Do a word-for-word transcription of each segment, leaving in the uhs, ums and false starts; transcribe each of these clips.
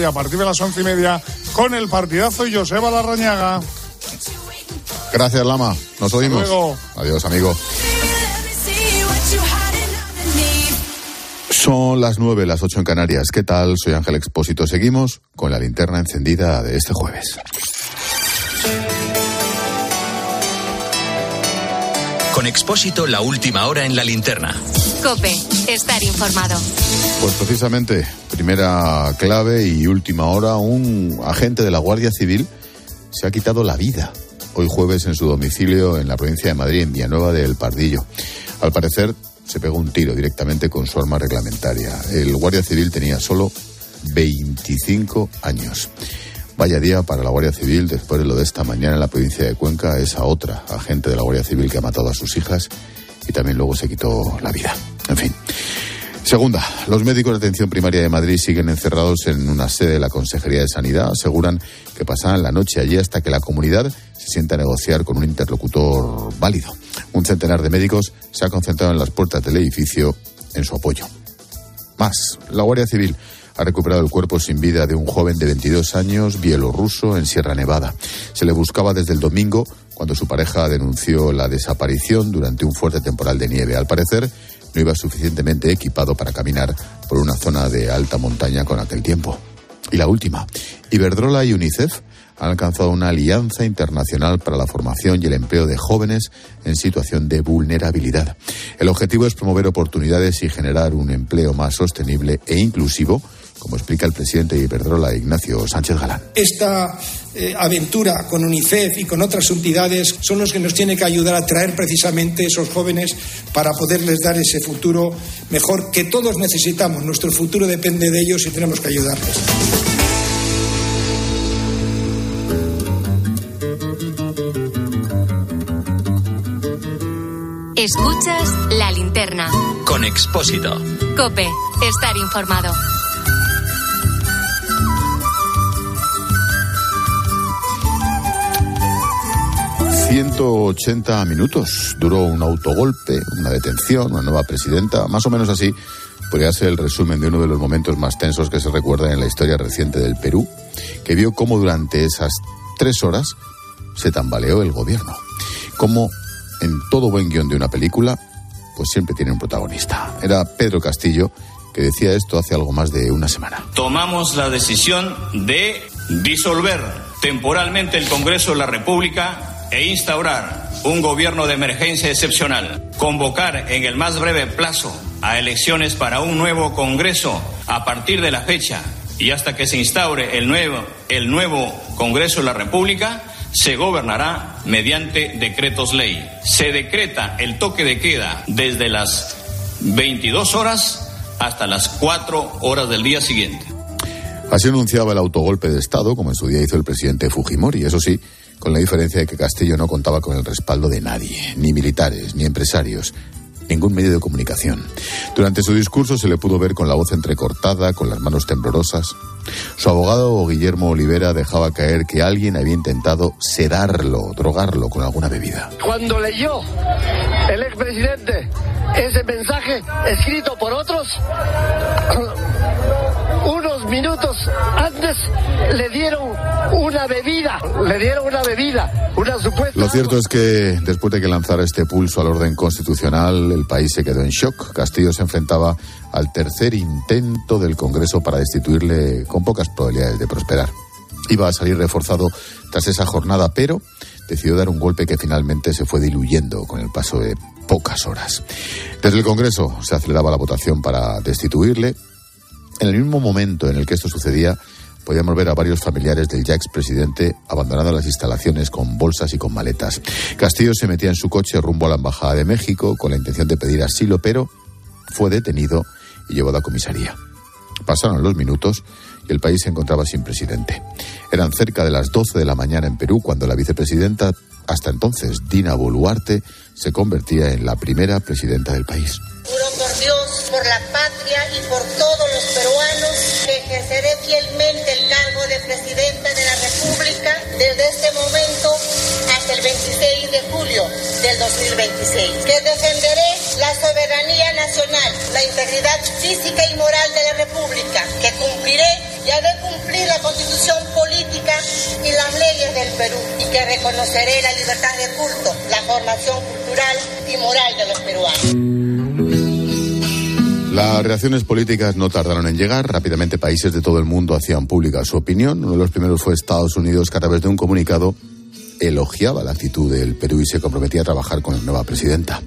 y a partir de las once y media con el partidazo y Joseba Larrañaga. Gracias, Lama. Nos oímos. Hasta luego. Adiós, amigo. Son las nueve, las ocho en Canarias. ¿Qué tal? Soy Ángel Expósito. Seguimos con la linterna encendida de este jueves. Con Expósito, la última hora en la linterna. COPE, estar informado. Pues precisamente, primera clave y última hora, un agente de la Guardia Civil se ha quitado la vida hoy jueves en su domicilio en la provincia de Madrid, en Villanueva del Pardillo. Al parecer, se pegó un tiro directamente con su arma reglamentaria. El Guardia Civil tenía solo veinticinco años. Vaya día para la Guardia Civil. Después de lo de esta mañana en la provincia de Cuenca, esa otra agente de la Guardia Civil que ha matado a sus hijas y también luego se quitó la vida. En fin. Segunda, los médicos de atención primaria de Madrid siguen encerrados en una sede de la Consejería de Sanidad. Aseguran que pasarán la noche allí hasta que la comunidad se sienta a negociar con un interlocutor válido. Un centenar de médicos se ha concentrado en las puertas del edificio en su apoyo. Más, la Guardia Civil ha recuperado el cuerpo sin vida de un joven de veintidós años, bielorruso, en Sierra Nevada. Se le buscaba desde el domingo, cuando su pareja denunció la desaparición durante un fuerte temporal de nieve. Al parecer, no iba suficientemente equipado para caminar por una zona de alta montaña con aquel tiempo. Y la última, Iberdrola y UNICEF han alcanzado una alianza internacional para la formación y el empleo de jóvenes en situación de vulnerabilidad. El objetivo es promover oportunidades y generar un empleo más sostenible e inclusivo, como explica el presidente de Iberdrola, Ignacio Sánchez Galán. Esta eh, aventura con UNICEF y con otras entidades son los que nos tienen que ayudar a traer precisamente esos jóvenes para poderles dar ese futuro mejor que todos necesitamos. Nuestro futuro depende de ellos y tenemos que ayudarles. Escuchas la linterna. Con Expósito. COPE. Estar informado. ciento ochenta minutos duró un autogolpe, una detención, una nueva presidenta, más o menos así podría ser el resumen de uno de los momentos más tensos que se recuerdan en la historia reciente del Perú, que vio cómo durante esas tres horas se tambaleó el gobierno. Como en todo buen guión de una película, pues siempre tiene un protagonista. Era Pedro Castillo, que decía esto hace algo más de una semana. Tomamos la decisión de disolver temporalmente el Congreso de la República e instaurar un gobierno de emergencia excepcional, convocar en el más breve plazo a elecciones para un nuevo Congreso a partir de la fecha y hasta que se instaure el nuevo, el nuevo Congreso de la República, se gobernará mediante decretos ley. Se decreta el toque de queda desde las veintidós horas hasta las cuatro horas del día siguiente. Así anunciaba el autogolpe de Estado, como en su día hizo el presidente Fujimori, eso sí, con la diferencia de que Castillo no contaba con el respaldo de nadie, ni militares, ni empresarios, ningún medio de comunicación. Durante su discurso se le pudo ver con la voz entrecortada, con las manos temblorosas. Su abogado Guillermo Olivera dejaba caer que alguien había intentado sedarlo, drogarlo con alguna bebida. Cuando leyó el expresidente ese mensaje escrito por otros, unos minutos antes le dieron una bebida, le dieron una bebida, una supuesta... Lo cierto es que después de que lanzara este pulso al orden constitucional, el país se quedó en shock. Castillo se enfrentaba al tercer intento del Congreso para destituirle con pocas probabilidades de prosperar. Iba a salir reforzado tras esa jornada, pero decidió dar un golpe que finalmente se fue diluyendo con el paso de pocas horas. Desde el Congreso se aceleraba la votación para destituirle. En el mismo momento en el que esto sucedía, podíamos ver a varios familiares del ya expresidente abandonando las instalaciones con bolsas y con maletas. Castillo se metía en su coche rumbo a la Embajada de México con la intención de pedir asilo, pero fue detenido y llevado a comisaría. Pasaron los minutos y el país se encontraba sin presidente. Eran cerca de las doce de la mañana en Perú cuando la vicepresidenta, hasta entonces Dina Boluarte, se convertía en la primera presidenta del país. Juro por Dios, por la patria y por todos los peruanos que ejerceré fielmente el cargo de presidenta de la República desde este momento hasta el veintiséis de julio del dos mil veintiséis. Que defenderé la soberanía nacional, la integridad física y moral de la República. Que cumpliré y haré cumplir Perú y que reconoceré la libertad de culto, la formación cultural y moral de los peruanos. Las reacciones políticas no tardaron en llegar. Rápidamente países de todo el mundo hacían pública su opinión. Uno de los primeros fue Estados Unidos, que a través de un comunicado elogiaba la actitud del Perú y se comprometía a trabajar con la nueva presidenta.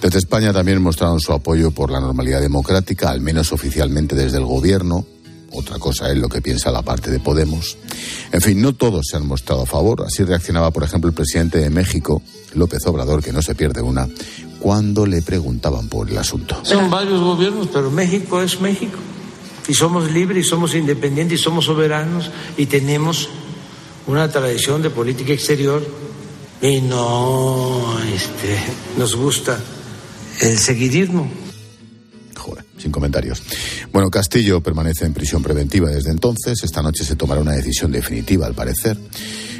Desde España también mostraron su apoyo por la normalidad democrática, al menos oficialmente desde el gobierno. Otra cosa es lo que piensa la parte de Podemos. En fin, no todos se han mostrado a favor. Así reaccionaba, por ejemplo, el presidente de México, López Obrador, que no se pierde una, cuando le preguntaban por el asunto. Son varios gobiernos, pero México es México. Y somos libres, y somos independientes, y somos soberanos, y tenemos una tradición de política exterior, y no este, nos gusta el seguidismo. Joder, sin comentarios. Bueno, Castillo permanece en prisión preventiva desde entonces. Esta noche se tomará una decisión definitiva, al parecer.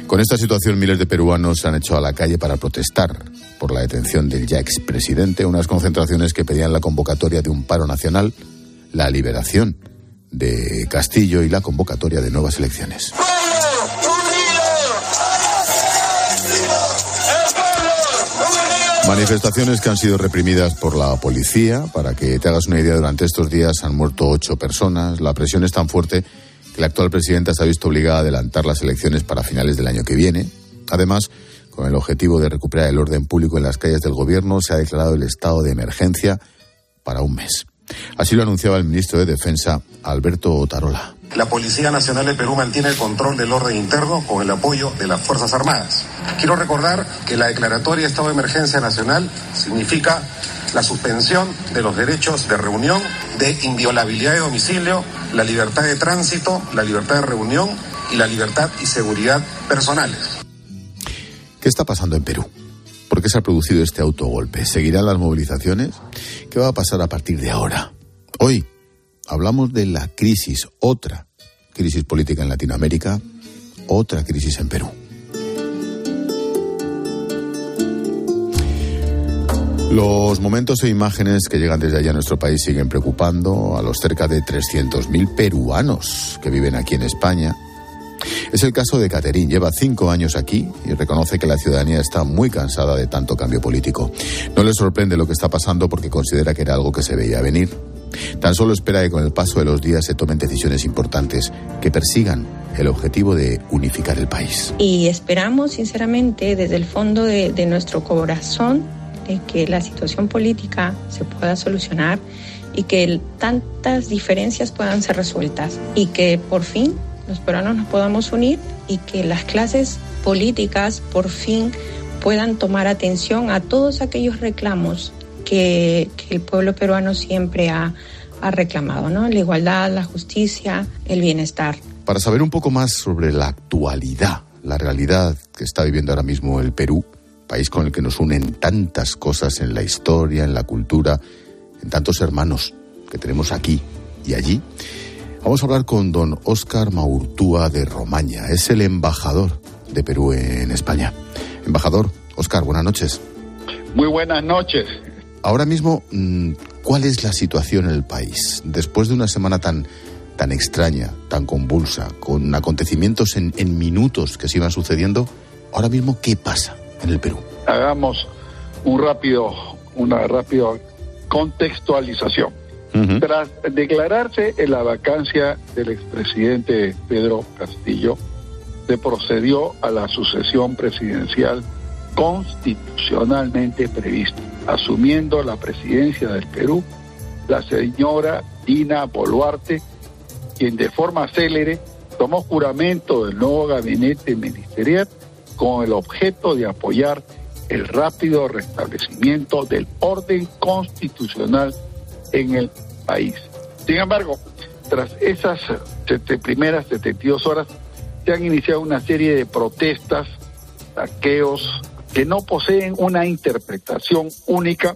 Con esta situación, miles de peruanos se han echado a la calle para protestar por la detención del ya expresidente. Unas concentraciones que pedían la convocatoria de un paro nacional, la liberación de Castillo y la convocatoria de nuevas elecciones. Manifestaciones que han sido reprimidas por la policía. Para que te hagas una idea, durante estos días han muerto ocho personas. La presión es tan fuerte que la actual presidenta se ha visto obligada a adelantar las elecciones para finales del año que viene. Además, con el objetivo de recuperar el orden público en las calles del gobierno, se ha declarado el estado de emergencia para un mes. Así lo anunciaba el ministro de Defensa, Alberto Otarola. La Policía Nacional de Perú mantiene el control del orden interno con el apoyo de las Fuerzas Armadas. Quiero recordar que la declaratoria de estado de emergencia nacional significa la suspensión de los derechos de reunión, de inviolabilidad de domicilio, la libertad de tránsito, la libertad de reunión y la libertad y seguridad personales. ¿Qué está pasando en Perú? ¿Por qué se ha producido este autogolpe? ¿Seguirán las movilizaciones? ¿Qué va a pasar a partir de ahora? Hoy hablamos de la crisis, otra crisis política en Latinoamérica, otra crisis en Perú. Los momentos e imágenes que llegan desde allá a nuestro país siguen preocupando a los cerca de trescientos mil peruanos que viven aquí en España. Es el caso de Caterín, lleva cinco años aquí y reconoce que la ciudadanía está muy cansada de tanto cambio político. No le sorprende lo que está pasando porque considera que era algo que se veía venir. Tan solo espera que con el paso de los días se tomen decisiones importantes que persigan el objetivo de unificar el país. Y esperamos sinceramente desde el fondo de, de nuestro corazón de que la situación política se pueda solucionar y que el, tantas diferencias puedan ser resueltas y que por fin los peruanos nos podamos unir y que las clases políticas por fin puedan tomar atención a todos aquellos reclamos que, que el pueblo peruano siempre ha, ha reclamado, ¿no? La igualdad, la justicia, el bienestar. Para saber un poco más sobre la actualidad, la realidad que está viviendo ahora mismo el Perú, país con el que nos unen tantas cosas en la historia, en la cultura, en tantos hermanos que tenemos aquí y allí, vamos a hablar con don Óscar Maúrtua de Romaña. Es el embajador de Perú en España. Embajador, Óscar, buenas noches. Muy buenas noches. Ahora mismo, ¿cuál es la situación en el país? Después de una semana tan, tan extraña, tan convulsa, con acontecimientos en, en minutos que se iban sucediendo, ahora mismo, ¿qué pasa en el Perú? Hagamos un rápido, una rápida contextualización. Uh-huh. Tras declararse en la vacancia del expresidente Pedro Castillo, se procedió a la sucesión presidencial constitucionalmente prevista, asumiendo la presidencia del Perú la señora Dina Boluarte, quien de forma célere tomó juramento del nuevo gabinete ministerial con el objeto de apoyar el rápido restablecimiento del orden constitucional en el país. Sin embargo, tras esas primeras setenta y dos horas se han iniciado una serie de protestas, saqueos que no poseen una interpretación única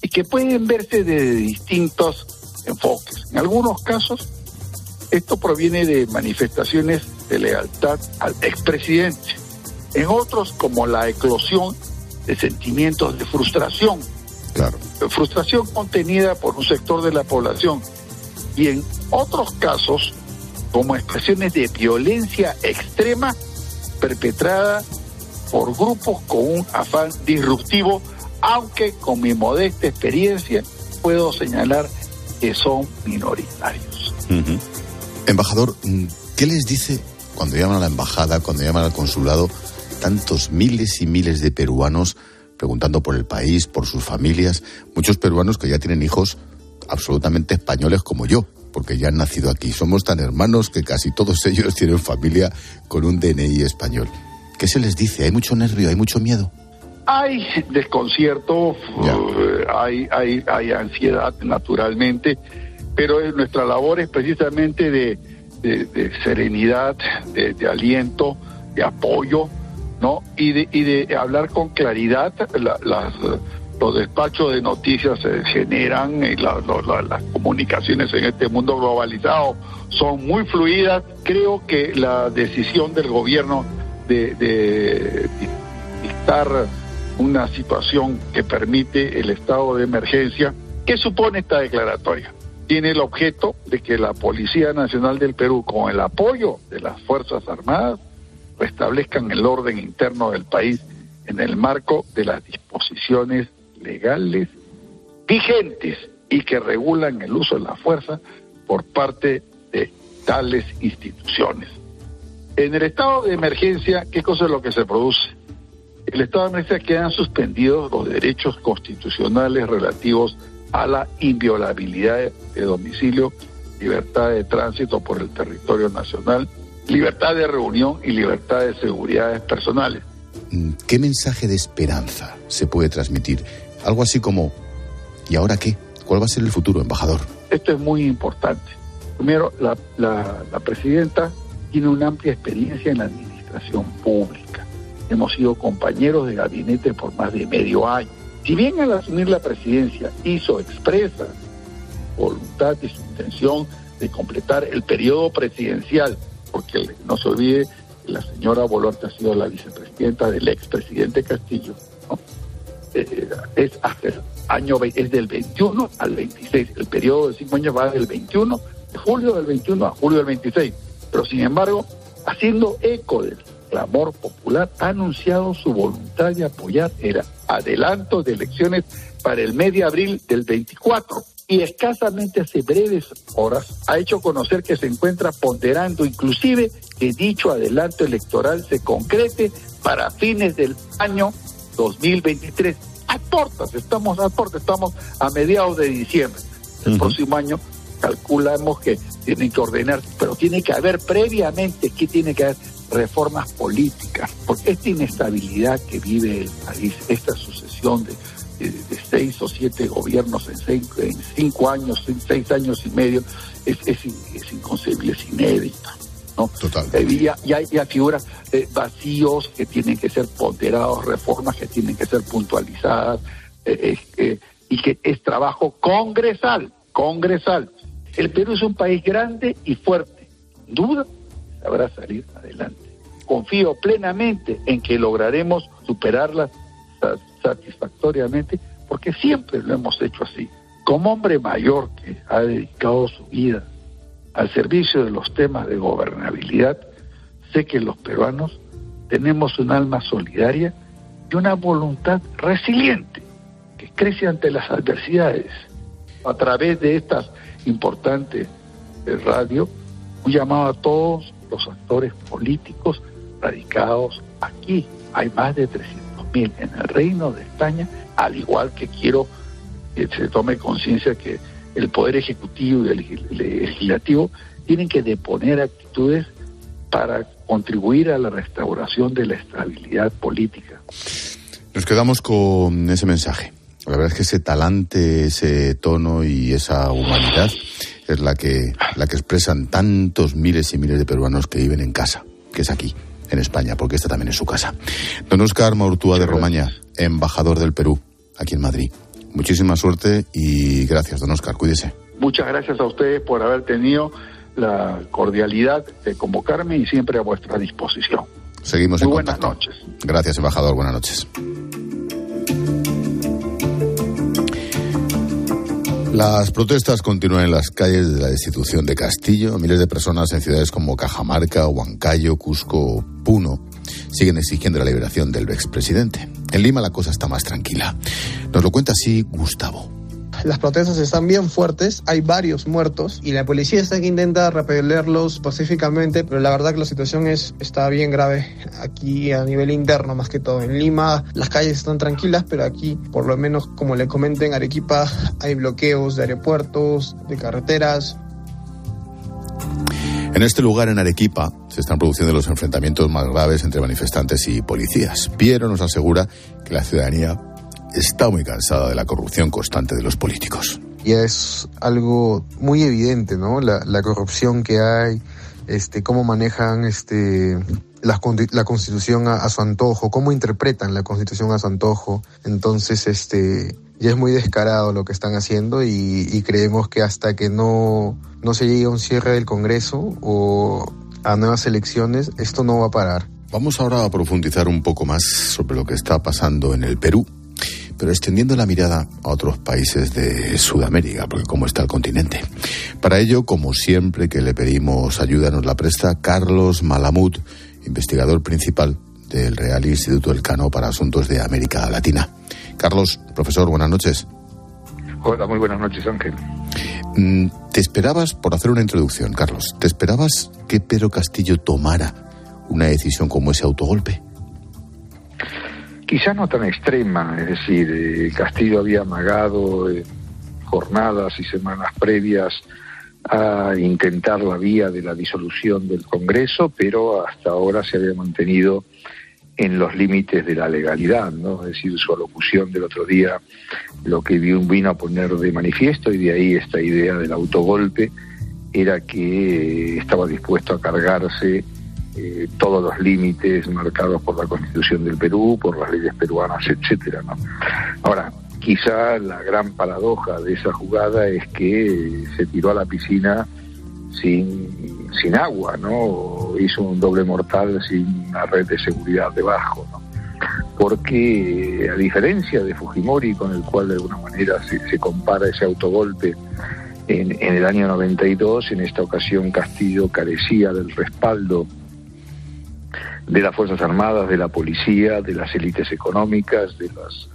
y que pueden verse desde distintos enfoques. En algunos casos esto proviene de manifestaciones de lealtad al expresidente, en otros como la eclosión de sentimientos de frustración. Claro. Frustración contenida por un sector de la población y en otros casos como expresiones de violencia extrema perpetrada por grupos con un afán disruptivo, aunque con mi modesta experiencia puedo señalar que son minoritarios. Uh-huh. Embajador, ¿qué les dice cuando llaman a la embajada, cuando llaman al consulado, tantos miles y miles de peruanos preguntando por el país, por sus familias, muchos peruanos que ya tienen hijos absolutamente españoles como yo, porque ya han nacido aquí? Somos tan hermanos que casi todos ellos tienen familia con un D N I español. ¿Qué se les dice? ¿Hay mucho nervio? ¿Hay mucho miedo? Hay desconcierto, ya. hay, hay, hay ansiedad naturalmente, pero nuestra labor es precisamente de, de, de serenidad, de, de aliento, de apoyo, ¿no? Y de, y de hablar con claridad. La, las, los despachos de noticias se generan, y la, la, las comunicaciones en este mundo globalizado son muy fluidas. Creo que la decisión del gobierno de, de dictar una situación que permite el estado de emergencia, ¿qué supone esta declaratoria? Tiene el objeto de que la Policía Nacional del Perú, con el apoyo de las Fuerzas Armadas, restablezcan el orden interno del país en el marco de las disposiciones legales vigentes y que regulan el uso de la fuerza por parte de tales instituciones. En el estado de emergencia, ¿qué cosa es lo que se produce? En el estado de emergencia quedan suspendidos los derechos constitucionales relativos a la inviolabilidad de domicilio, libertad de tránsito por el territorio nacional, libertad de reunión y libertad de seguridades personales. ¿Qué mensaje de esperanza se puede transmitir? Algo así como, ¿y ahora qué? ¿Cuál va a ser el futuro, embajador? Esto es muy importante. Primero, la, la, la presidenta tiene una amplia experiencia en la administración pública. Hemos sido compañeros de gabinete por más de medio año. Si bien al asumir la presidencia hizo expresa voluntad y su intención de completar el periodo presidencial, porque no se olvide que la señora Boluarte ha sido la vicepresidenta del expresidente Castillo, ¿no? Eh, es hasta el año, es del veintiuno al veintiséis, el periodo de cinco años va del veintiuno, de julio del veintiuno a julio del veintiséis, pero sin embargo, haciendo eco del clamor popular, ha anunciado su voluntad de apoyar el adelanto de elecciones para el mes de abril del veinticuatro. Y escasamente hace breves horas ha hecho conocer que se encuentra ponderando inclusive que dicho adelanto electoral se concrete para fines del año dos mil veintitrés. A portas, estamos a portas, estamos a mediados de diciembre. El uh-huh. próximo año calculamos que tienen que ordenar, pero tiene que haber previamente, que tiene que haber reformas políticas, porque esta inestabilidad que vive el país, esta sucesión de... de seis o siete gobiernos en, seis, en cinco años, en seis años y medio, es, es, es inconcebible, es inédita, ¿no? Total. Y hay, hay figuras eh, vacíos que tienen que ser ponderados, reformas que tienen que ser puntualizadas, eh, eh, y que es trabajo congresal, congresal. El Perú es un país grande y fuerte, sin duda sabrá salir adelante. Confío plenamente en que lograremos superarlas satisfactoriamente, porque siempre lo hemos hecho así. Como hombre mayor que ha dedicado su vida al servicio de los temas de gobernabilidad, sé que los peruanos tenemos un alma solidaria y una voluntad resiliente que crece ante las adversidades. A través de estas importantes radio, un llamado a todos los actores políticos radicados aquí. Hay más de trescientos en el Reino de España, al igual que quiero que se tome conciencia que el Poder Ejecutivo y el Legislativo tienen que deponer actitudes para contribuir a la restauración de la estabilidad política. Nos quedamos con ese mensaje. La verdad es que ese talante, ese tono y esa humanidad es la que, la que expresan tantos miles y miles de peruanos que viven en casa, que es aquí, en España, porque esta también es su casa. Don Óscar Maúrtua de Romaña, embajador del Perú, aquí en Madrid. Muchísima suerte y gracias, don Óscar, cuídese. Muchas gracias a ustedes por haber tenido la cordialidad de convocarme y siempre a vuestra disposición. Seguimos en contacto. Buenas noches. Gracias, embajador, buenas noches. Las protestas continúan en las calles de la destitución de Castillo. Miles de personas en ciudades como Cajamarca, Huancayo, Cusco o Puno siguen exigiendo la liberación del expresidente. En Lima la cosa está más tranquila. Nos lo cuenta así Gustavo. Las protestas están bien fuertes, hay varios muertos y la policía está que intenta repelerlos pacíficamente, pero la verdad que la situación es, está bien grave aquí a nivel interno, más que todo. En Lima las calles están tranquilas, pero aquí, por lo menos como le comenté, en Arequipa hay bloqueos de aeropuertos, de carreteras. En este lugar, en Arequipa, se están produciendo los enfrentamientos más graves entre manifestantes y policías. Piero nos asegura que la ciudadanía está muy cansada de la corrupción constante de los políticos. Ya es algo muy evidente, ¿no? La, la corrupción que hay, este, cómo manejan este, la, la Constitución a, a su antojo, cómo interpretan la Constitución a su antojo. Entonces, este, ya es muy descarado lo que están haciendo y, y creemos que hasta que no, no se llegue a un cierre del Congreso o a nuevas elecciones, esto no va a parar. Vamos ahora a profundizar un poco más sobre lo que está pasando en el Perú, pero extendiendo la mirada a otros países de Sudamérica, porque cómo está el continente. Para ello, como siempre que le pedimos ayuda, nos la presta Carlos Malamud, investigador principal del Real Instituto Elcano para Asuntos de América Latina. Carlos, profesor, buenas noches. Hola, muy buenas noches, Ángel. ¿Te esperabas, por hacer una introducción, Carlos, te esperabas que Pedro Castillo tomara una decisión como ese autogolpe? Quizá no tan extrema, es decir, eh, Castillo había amagado eh, jornadas y semanas previas a intentar la vía de la disolución del Congreso, pero hasta ahora se había mantenido en los límites de la legalidad, ¿no? Es decir, su alocución del otro día lo que vino a poner de manifiesto, y de ahí esta idea del autogolpe, era que eh, estaba dispuesto a cargarse Eh, todos los límites marcados por la Constitución del Perú, por las leyes peruanas, etcétera, ¿no? Ahora, quizá la gran paradoja de esa jugada es que eh, se tiró a la piscina sin, sin agua, ¿no? Hizo un doble mortal sin una red de seguridad debajo, ¿no? Porque, a diferencia de Fujimori, con el cual de alguna manera se, se compara ese autogolpe en, en el año noventa y dos, en esta ocasión Castillo carecía del respaldo de las Fuerzas Armadas, de la policía, de las élites económicas, de las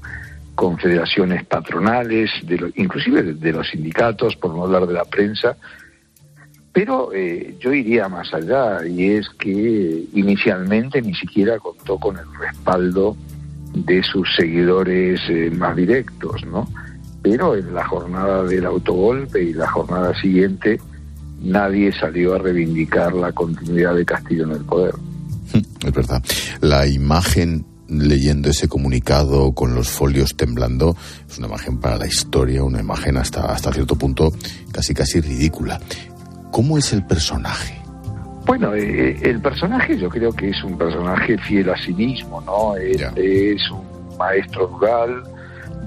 confederaciones patronales, de lo, inclusive de, de los sindicatos, por no hablar de la prensa. Pero eh, yo iría más allá, y es que inicialmente ni siquiera contó con el respaldo de sus seguidores eh, más directos, ¿no? Pero en la jornada del autogolpe y la jornada siguiente, nadie salió a reivindicar la continuidad de Castillo en el poder. Es verdad. La imagen leyendo ese comunicado con los folios temblando es una imagen para la historia, una imagen hasta, hasta cierto punto casi casi ridícula. ¿Cómo es el personaje? Bueno, eh, el personaje yo creo que es un personaje fiel a sí mismo, ¿no? Él es un maestro rural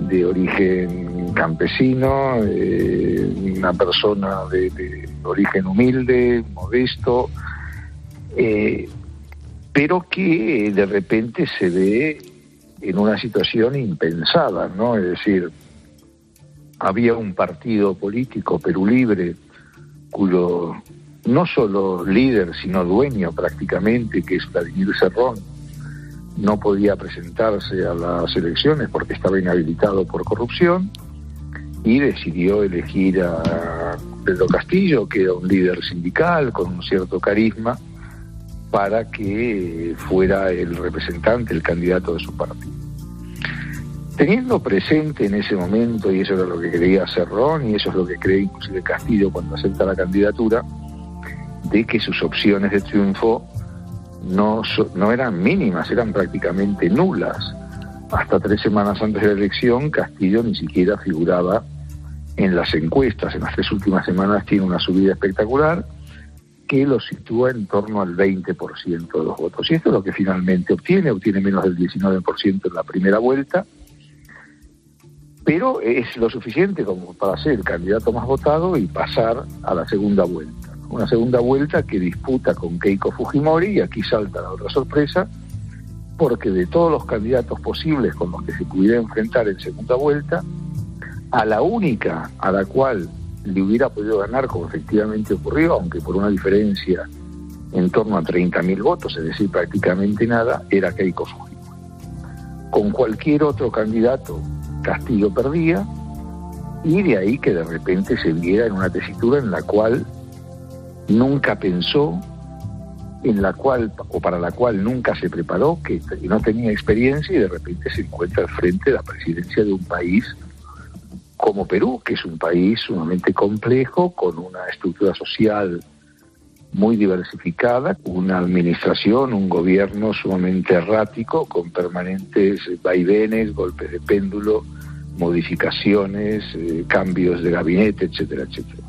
de origen campesino, eh, una persona de, de origen humilde, modesto, eh, pero que de repente se ve en una situación impensada, ¿no? Es decir, había un partido político, Perú Libre, cuyo no solo líder, sino dueño prácticamente, que es Vladimir Cerrón, no podía presentarse a las elecciones porque estaba inhabilitado por corrupción, y decidió elegir a Pedro Castillo, que era un líder sindical con un cierto carisma, para que fuera el representante, el candidato de su partido. Teniendo presente en ese momento, y eso era lo que creía Cerrón, y eso es lo que cree inclusive Castillo cuando acepta la candidatura, de que sus opciones de triunfo no, no eran mínimas, eran prácticamente nulas. Hasta tres semanas antes de la elección, Castillo ni siquiera figuraba en las encuestas. En las tres últimas semanas tiene una subida espectacular, que lo sitúa en torno al veinte por ciento de los votos. Y esto es lo que finalmente obtiene, obtiene menos del diecinueve por ciento en la primera vuelta, pero es lo suficiente como para ser el candidato más votado y pasar a la segunda vuelta. Una segunda vuelta que disputa con Keiko Fujimori, y aquí salta la otra sorpresa, porque de todos los candidatos posibles con los que se pudiera enfrentar en segunda vuelta, a la única a la cual le hubiera podido ganar, como efectivamente ocurrió, aunque por una diferencia en torno a treinta mil votos, es decir, prácticamente nada, era Keiko Fujimori. Con cualquier otro candidato, Castillo perdía, y de ahí que de repente se viera en una tesitura en la cual nunca pensó, en la cual o para la cual nunca se preparó, que no tenía experiencia, y de repente se encuentra al frente de la presidencia de un país como Perú, que es un país sumamente complejo, con una estructura social muy diversificada, una administración, un gobierno sumamente errático, con permanentes vaivenes, golpes de péndulo, modificaciones, eh, cambios de gabinete, etcétera, etcétera.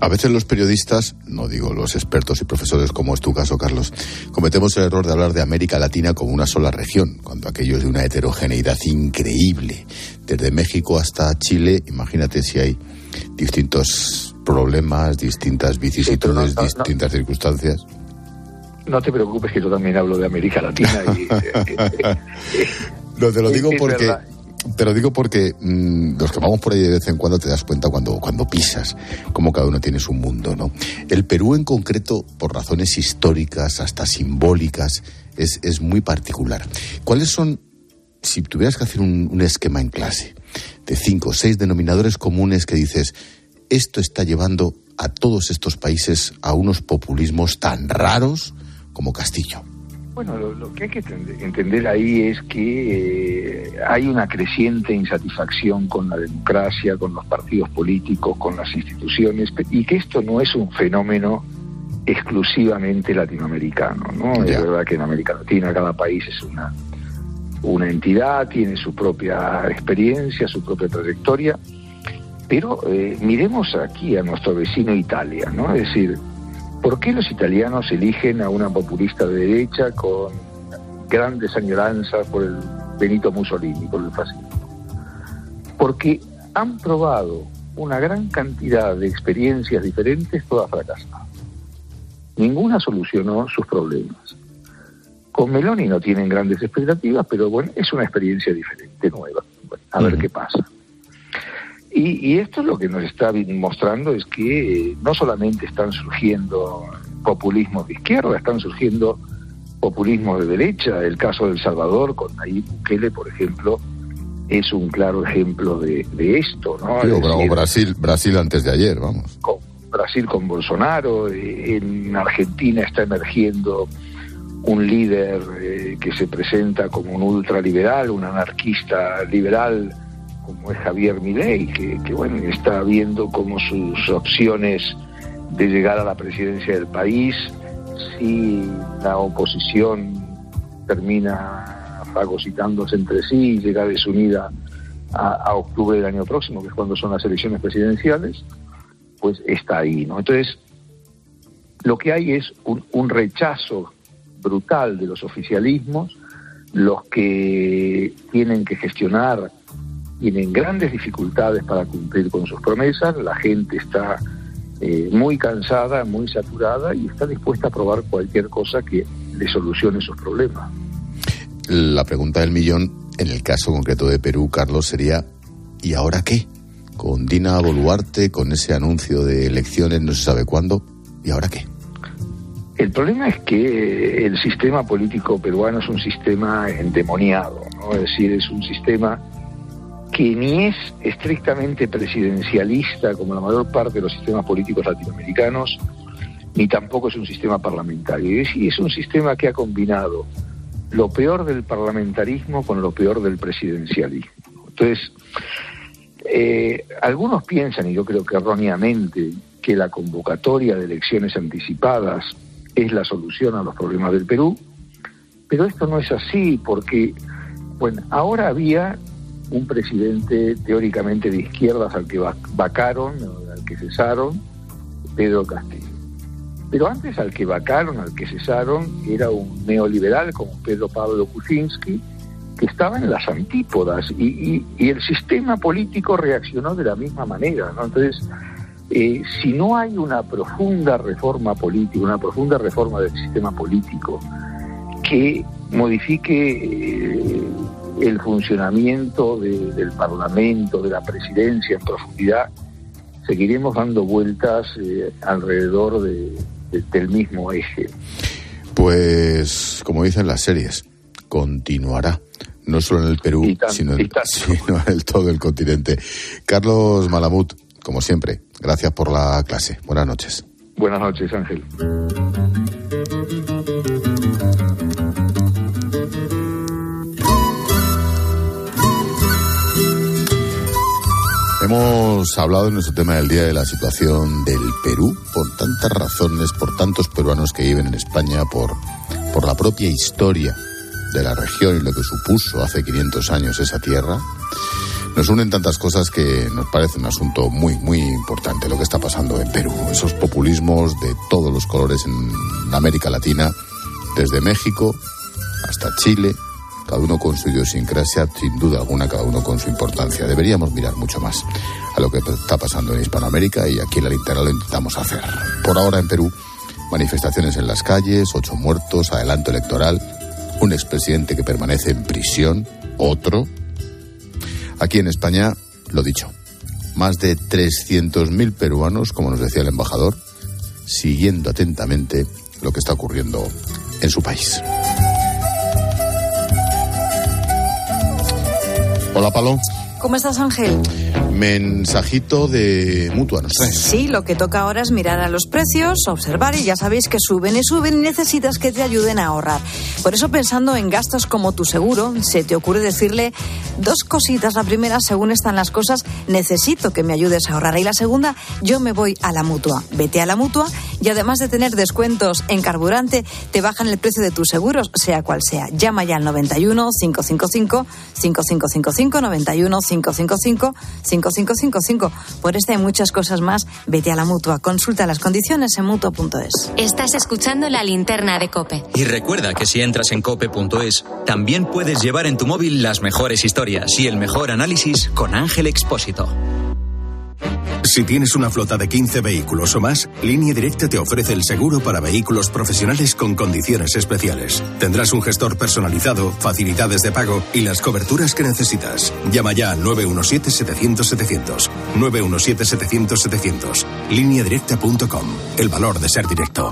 A veces los periodistas, no digo los expertos y profesores como es tu caso, Carlos, cometemos el error de hablar de América Latina como una sola región, cuando aquello es de una heterogeneidad increíble. Desde México hasta Chile, imagínate si hay distintos problemas, distintas vicisitudes, sí, no, no, distintas no, circunstancias. No te preocupes, que yo también hablo de América Latina. Y, no, te lo digo porque... Verdad. Te lo digo porque mmm, los que vamos por ahí de vez en cuando te das cuenta cuando, cuando pisas, como cada uno tiene su mundo, ¿no? El Perú en concreto, por razones históricas, hasta simbólicas, es, es muy particular. ¿Cuáles son, si tuvieras que hacer un, un esquema en clase, de cinco o seis denominadores comunes que dices, esto está llevando a todos estos países a unos populismos tan raros como Castillo? Bueno, lo, lo que hay que entender ahí es que eh, hay una creciente insatisfacción con la democracia, con los partidos políticos, con las instituciones, y que esto no es un fenómeno exclusivamente latinoamericano, ¿no? Ya. Es verdad que en América Latina cada país es una, una entidad, tiene su propia experiencia, su propia trayectoria, pero eh, miremos aquí a nuestro vecino Italia, ¿no? Es decir, ¿por qué los italianos eligen a una populista de derecha con grandes añoranzas por el Benito Mussolini, por el fascismo? Porque han probado una gran cantidad de experiencias diferentes, todas fracasadas. Ninguna solucionó sus problemas. Con Meloni no tienen grandes expectativas, pero bueno, es una experiencia diferente, nueva. Bueno, a uh-huh. ver qué pasa. Y, y esto es lo que nos está mostrando, es que eh, no solamente están surgiendo populismos de izquierda, están surgiendo populismos de derecha. El caso de El Salvador, con Nayib Bukele, por ejemplo, es un claro ejemplo de, de esto, ¿no? Sí, o decir, Brasil, Brasil antes de ayer, vamos. Con Brasil con Bolsonaro, eh, en Argentina está emergiendo un líder eh, que se presenta como un ultraliberal, un anarquista liberal, como es Javier Milei, que, que bueno, está viendo cómo sus opciones de llegar a la presidencia del país, si la oposición termina fagocitándose entre sí y llega desunida a, a octubre del año próximo, que es cuando son las elecciones presidenciales, pues está ahí, ¿no? Entonces, lo que hay es un, un rechazo brutal de los oficialismos, los que tienen que gestionar tienen grandes dificultades para cumplir con sus promesas, la gente está eh, muy cansada, muy saturada, y está dispuesta a probar cualquier cosa que le solucione sus problemas. La pregunta del millón, en el caso concreto de Perú, Carlos, sería ¿y ahora qué? Con Dina Boluarte, con ese anuncio de elecciones no se sabe cuándo, ¿y ahora qué? El problema es que el sistema político peruano es un sistema endemoniado, ¿no? Es decir, es un sistema que ni es estrictamente presidencialista como la mayor parte de los sistemas políticos latinoamericanos, ni tampoco es un sistema parlamentario. Y es un sistema que ha combinado lo peor del parlamentarismo con lo peor del presidencialismo. Entonces, eh, algunos piensan, y yo creo que erróneamente, que la convocatoria de elecciones anticipadas es la solución a los problemas del Perú, pero esto no es así, porque bueno, ahora había un presidente teóricamente de izquierdas al que vacaron, al que cesaron, Pedro Castillo. Pero antes al que vacaron, al que cesaron, era un neoliberal como Pedro Pablo Kuczynski, que estaba en las antípodas, y, y, y el sistema político reaccionó de la misma manera, ¿no? Entonces, eh, si no hay una profunda reforma política, una profunda reforma del sistema político que modifique Eh, el funcionamiento de, del Parlamento, de la Presidencia en profundidad, seguiremos dando vueltas eh, alrededor de, del mismo eje. Pues, como dicen las series, continuará. No solo en el Perú, tan, sino, en, sino en el, todo el continente. Carlos Malamud, como siempre, gracias por la clase. Buenas noches. Buenas noches, Ángel. Hemos hablado en nuestro tema del día de la situación del Perú, por tantas razones, por tantos peruanos que viven en España, por, por la propia historia de la región y lo que supuso hace quinientos años esa tierra. Nos unen tantas cosas que nos parece un asunto muy, muy importante lo que está pasando en Perú. Esos populismos de todos los colores en América Latina, desde México hasta Chile, cada uno con su idiosincrasia, sin duda alguna, cada uno con su importancia. Deberíamos mirar mucho más a lo que está pasando en Hispanoamérica y aquí en La Linterna lo intentamos hacer. Por ahora en Perú, manifestaciones en las calles, ocho muertos, adelanto electoral, un expresidente que permanece en prisión, otro. Aquí en España, lo dicho, más de trescientos mil peruanos, como nos decía el embajador, siguiendo atentamente lo que está ocurriendo en su país. Hola, Palo. ¿Cómo estás, Ángel? Mensajito de Mutua, ¿nos traes? Sí, lo que toca ahora es mirar a los precios, observar, y ya sabéis que suben y suben y necesitas que te ayuden a ahorrar. Por eso, pensando en gastos como tu seguro, se te ocurre decirle dos cositas. La primera, según están las cosas, necesito que me ayudes a ahorrar. Y la segunda, yo me voy a la Mutua. Vete a la Mutua y además de tener descuentos en carburante, te bajan el precio de tus seguros, sea cual sea. Llama ya al noventa y uno, cinco cinco cinco, cinco cinco cinco cinco, noventa y uno, cinco cinco cinco, cinco cinco cinco cinco. Por esta y muchas cosas más, vete a la Mutua. Consulta las condiciones en mutua punto es. Estás escuchando La Linterna de COPE. Y recuerda que si entras en cope punto es, también puedes llevar en tu móvil las mejores historias y el mejor análisis con Ángel Expósito. Si tienes una flota de quince vehículos o más, Línea Directa te ofrece el seguro para vehículos profesionales con condiciones especiales. Tendrás un gestor personalizado, facilidades de pago y las coberturas que necesitas. Llama ya al nueve uno siete, siete cero cero, siete cero cero. nueve uno siete, siete cero cero, siete cero cero. línea directa punto com. El valor de ser directo.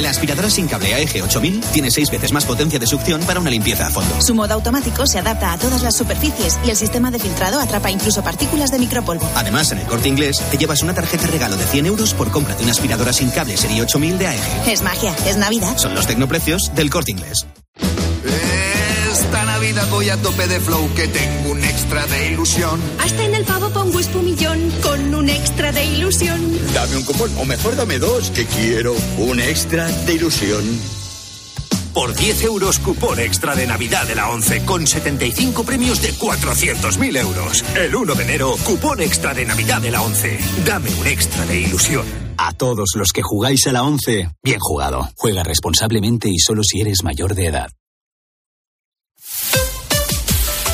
La aspiradora sin cable A E G ocho mil tiene seis veces más potencia de succión para una limpieza a fondo. Su modo automático se adapta a todas las superficies y el sistema de filtrado atrapa incluso partículas de micropolvo. Además, en el Corte Inglés te llevas una tarjeta regalo de cien euros por compra de una aspiradora sin cable serie ocho mil de A E G. Es magia, es Navidad. Son los tecnoprecios del Corte Inglés. Esta Navidad voy a tope de flow, que tengo un extra de ilusión. Hasta en el pavo pongo espumillón, con un extra de ilusión. Dame un cupón, o mejor dame dos, que quiero un extra de ilusión. Por diez euros, cupón extra de Navidad de la ONCE, con setenta y cinco premios de cuatrocientos mil euros. El uno de enero, cupón extra de Navidad de la ONCE. Dame un extra de ilusión. A todos los que jugáis a la ONCE, bien jugado. Juega responsablemente y solo si eres mayor de edad.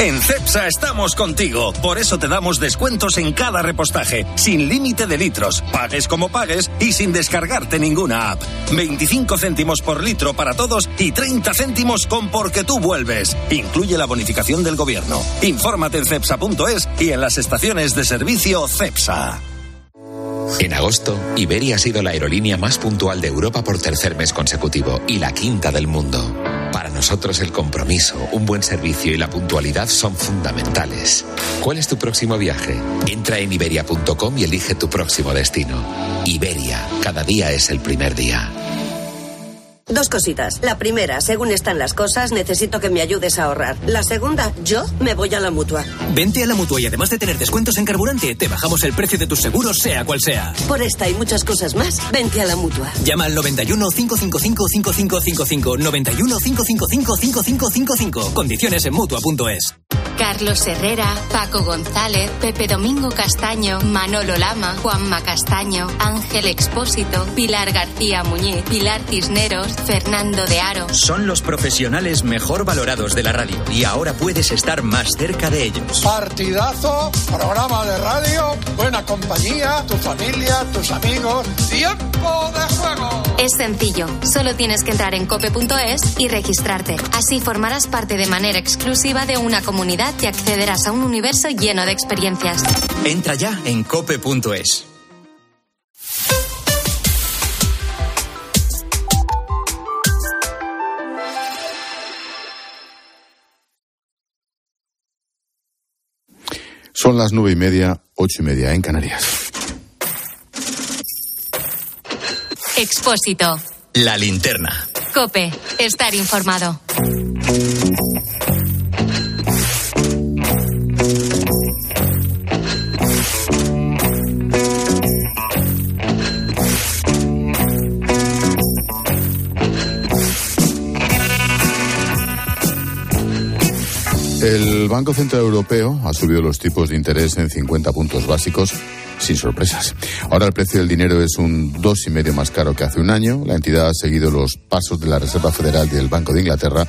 En Cepsa estamos contigo, por eso te damos descuentos en cada repostaje, sin límite de litros, pagues como pagues y sin descargarte ninguna app. veinticinco céntimos por litro para todos y treinta céntimos con Porque Tú Vuelves. Incluye la bonificación del gobierno. Infórmate en cepsa punto es y en las estaciones de servicio Cepsa. En agosto, Iberia ha sido la aerolínea más puntual de Europa por tercer mes consecutivo y la quinta del mundo. Para nosotros el compromiso, un buen servicio y la puntualidad son fundamentales. ¿Cuál es tu próximo viaje? Entra en iberia punto com y elige tu próximo destino. Iberia, cada día es el primer día. Dos cositas. La primera, según están las cosas, necesito que me ayudes a ahorrar. La segunda, yo me voy a la Mutua. Vente a la Mutua y además de tener descuentos en carburante, te bajamos el precio de tus seguros, sea cual sea. Por esta y muchas cosas más, vente a la Mutua. Llama al noventa y uno, cinco cinco cinco, cinco cinco cinco cinco, noventa y uno, cinco cinco cinco, cinco cinco cinco cinco. Condiciones en mutua punto es. Carlos Herrera, Paco González, Pepe Domingo Castaño, Manolo Lama, Juanma Castaño, Ángel Expósito, Pilar García Muñiz, Pilar Cisneros, Fernando de Aro. Son los profesionales mejor valorados de la radio y ahora puedes estar más cerca de ellos. Partidazo, programa de radio, buena compañía, tu familia, tus amigos, tiempo de juego. Es sencillo, solo tienes que entrar en cope punto es y registrarte. Así formarás parte de manera exclusiva de una comunidad y accederás a un universo lleno de experiencias. Entra ya en cope punto es. Son las nueve y media, ocho y media en Canarias. Expósito. La linterna. COPE. Estar informado. El Banco Central Europeo ha subido los tipos de interés en cincuenta puntos básicos, sin sorpresas. Ahora el precio del dinero es un dos coma cinco por ciento más caro que hace un año. La entidad ha seguido los pasos de la Reserva Federal y del Banco de Inglaterra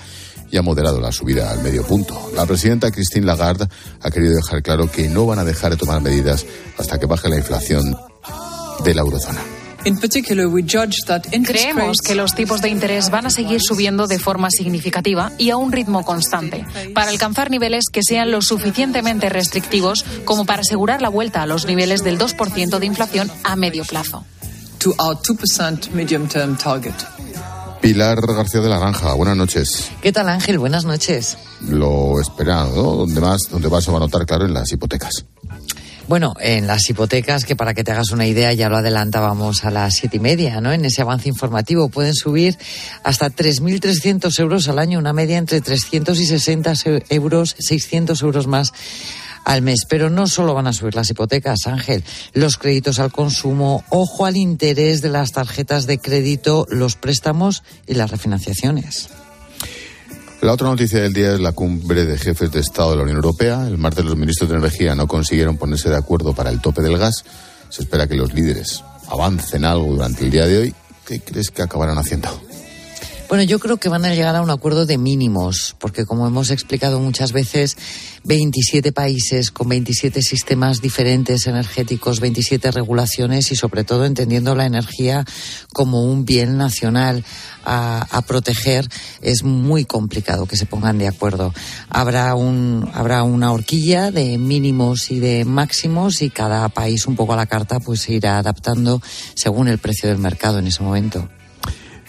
y ha moderado la subida al medio punto. La presidenta Christine Lagarde ha querido dejar claro que no van a dejar de tomar medidas hasta que baje la inflación de la eurozona. Creemos que los tipos de interés van a seguir subiendo de forma significativa y a un ritmo constante, para alcanzar niveles que sean lo suficientemente restrictivos como para asegurar la vuelta a los niveles del dos por ciento de inflación a medio plazo. Pilar García de la Granja, buenas noches. ¿Qué tal, Ángel? Buenas noches. Lo esperado, ¿no? Donde más, donde más se va a notar claro en las hipotecas. Bueno, en las hipotecas, que para que te hagas una idea, ya lo adelantábamos a las siete y media, ¿no? En ese avance informativo pueden subir hasta tres mil trescientos euros al año, una media entre trescientos sesenta euros, seiscientos euros más al mes. Pero no solo van a subir las hipotecas, Ángel. Los créditos al consumo, ojo al interés de las tarjetas de crédito, los préstamos y las refinanciaciones. La otra noticia del día es la cumbre de jefes de Estado de la Unión Europea. El martes los ministros de Energía no consiguieron ponerse de acuerdo para el tope del gas. Se espera que los líderes avancen algo durante el día de hoy. ¿Qué crees que acabarán haciendo? Bueno, yo creo que van a llegar a un acuerdo de mínimos, porque como hemos explicado muchas veces, veintisiete países con veintisiete sistemas diferentes energéticos, veintisiete regulaciones y sobre todo entendiendo la energía como un bien nacional a, a proteger, es muy complicado que se pongan de acuerdo. Habrá un, habrá una horquilla de mínimos y de máximos y cada país un poco a la carta pues se irá adaptando según el precio del mercado en ese momento.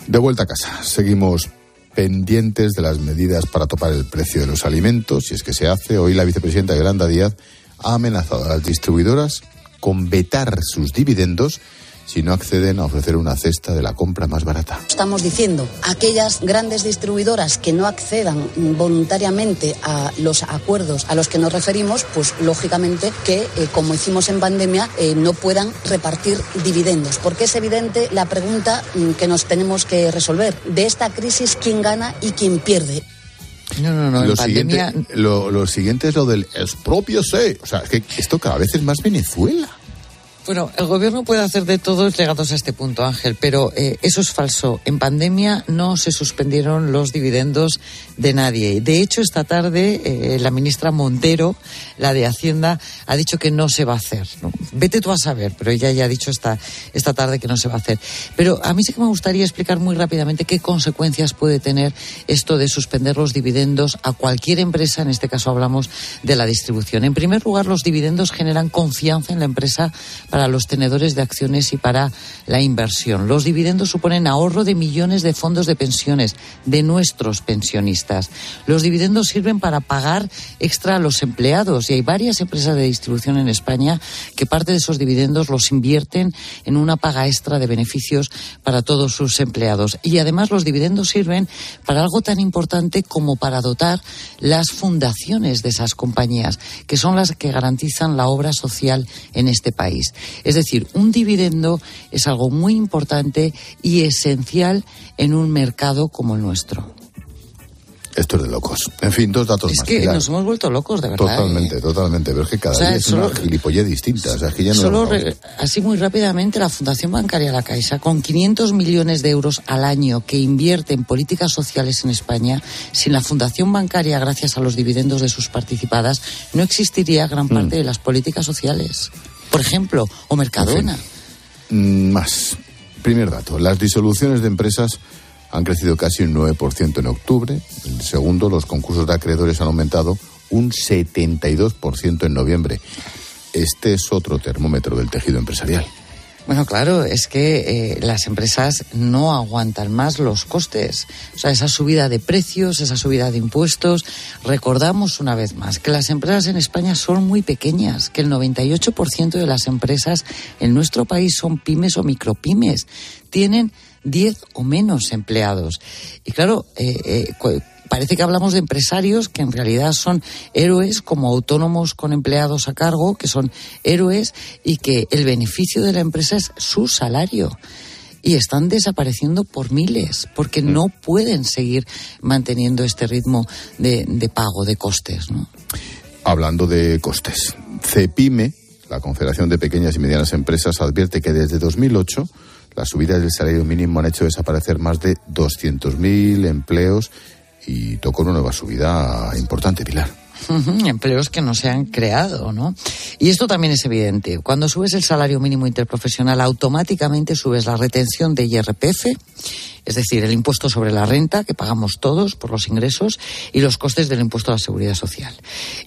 De vuelta a casa, seguimos pendientes de las medidas para topar el precio de los alimentos, si es que se hace. Hoy la vicepresidenta Yolanda Díaz ha amenazado a las distribuidoras con vetar sus dividendos si no acceden a ofrecer una cesta de la compra más barata. Estamos diciendo, aquellas grandes distribuidoras que no accedan voluntariamente a los acuerdos a los que nos referimos, pues lógicamente que, eh, como hicimos en pandemia, eh, no puedan repartir dividendos. Porque es evidente la pregunta que nos tenemos que resolver. De esta crisis, ¿quién gana y quién pierde? No, no, no. Lo, siguiente, pandemia... lo, lo siguiente es lo del expropiarse. O sea, es que esto cada vez es más Venezuela. Bueno, el gobierno puede hacer de todos llegados a este punto, Ángel, pero eh, eso es falso. En pandemia no se suspendieron los dividendos de nadie. De hecho, esta tarde eh, la ministra Montero, la de Hacienda, ha dicho que no se va a hacer, ¿no? Vete tú a saber, pero ella ya ha dicho esta, esta tarde que no se va a hacer. Pero a mí sí que me gustaría explicar muy rápidamente qué consecuencias puede tener esto de suspender los dividendos a cualquier empresa. En este caso hablamos de la distribución. En primer lugar, los dividendos generan confianza en la empresa para para los tenedores de acciones y para la inversión. Los dividendos suponen ahorro de millones de fondos de pensiones, de nuestros pensionistas. Los dividendos sirven para pagar extra a los empleados y hay varias empresas de distribución en España que parte de esos dividendos los invierten en una paga extra de beneficios para todos sus empleados. Y además los dividendos sirven para algo tan importante como para dotar las fundaciones de esas compañías, que son las que garantizan la obra social en este país. Es decir, un dividendo es algo muy importante y esencial en un mercado como el nuestro. Esto es de locos. En fin, dos datos es más. Es que Pilar, nos hemos vuelto locos, de verdad. Totalmente, eh. totalmente. Pero es que cada o sea, día es solo, una gilipollez distinta. O sea, es que ya no solo re, así muy rápidamente, la Fundación Bancaria La Caixa, con quinientos millones de euros al año que invierte en políticas sociales en España, sin la Fundación Bancaria, gracias a los dividendos de sus participadas, no existiría gran parte mm. de las políticas sociales. Por ejemplo, o Mercadona. En fin, más. Primer dato, las disoluciones de empresas han crecido casi un nueve por ciento en octubre. El segundo, los concursos de acreedores han aumentado un setenta y dos por ciento en noviembre. Este es otro termómetro del tejido empresarial. Bueno, claro, es que eh, las empresas no aguantan más los costes. O sea, esa subida de precios, esa subida de impuestos. Recordamos una vez más que las empresas en España son muy pequeñas, que el noventa y ocho por ciento de las empresas en nuestro país son pymes o micropymes. Tienen diez o menos empleados. Y claro, eh, eh, parece que hablamos de empresarios que en realidad son héroes, como autónomos con empleados a cargo, que son héroes y que el beneficio de la empresa es su salario. Y están desapareciendo por miles, porque no pueden seguir manteniendo este ritmo de, de pago, de costes, ¿no? Hablando de costes, CEPYME, la Confederación de Pequeñas y Medianas Empresas, advierte que desde dos mil ocho... las subidas del salario mínimo han hecho desaparecer más de doscientos mil empleos y tocó una nueva subida importante, Pilar. Uh-huh, empleos que no se han creado, ¿no? Y esto también es evidente. Cuando subes el salario mínimo interprofesional, automáticamente subes la retención de I R P F, es decir, el impuesto sobre la renta que pagamos todos por los ingresos, y los costes del impuesto a la seguridad social.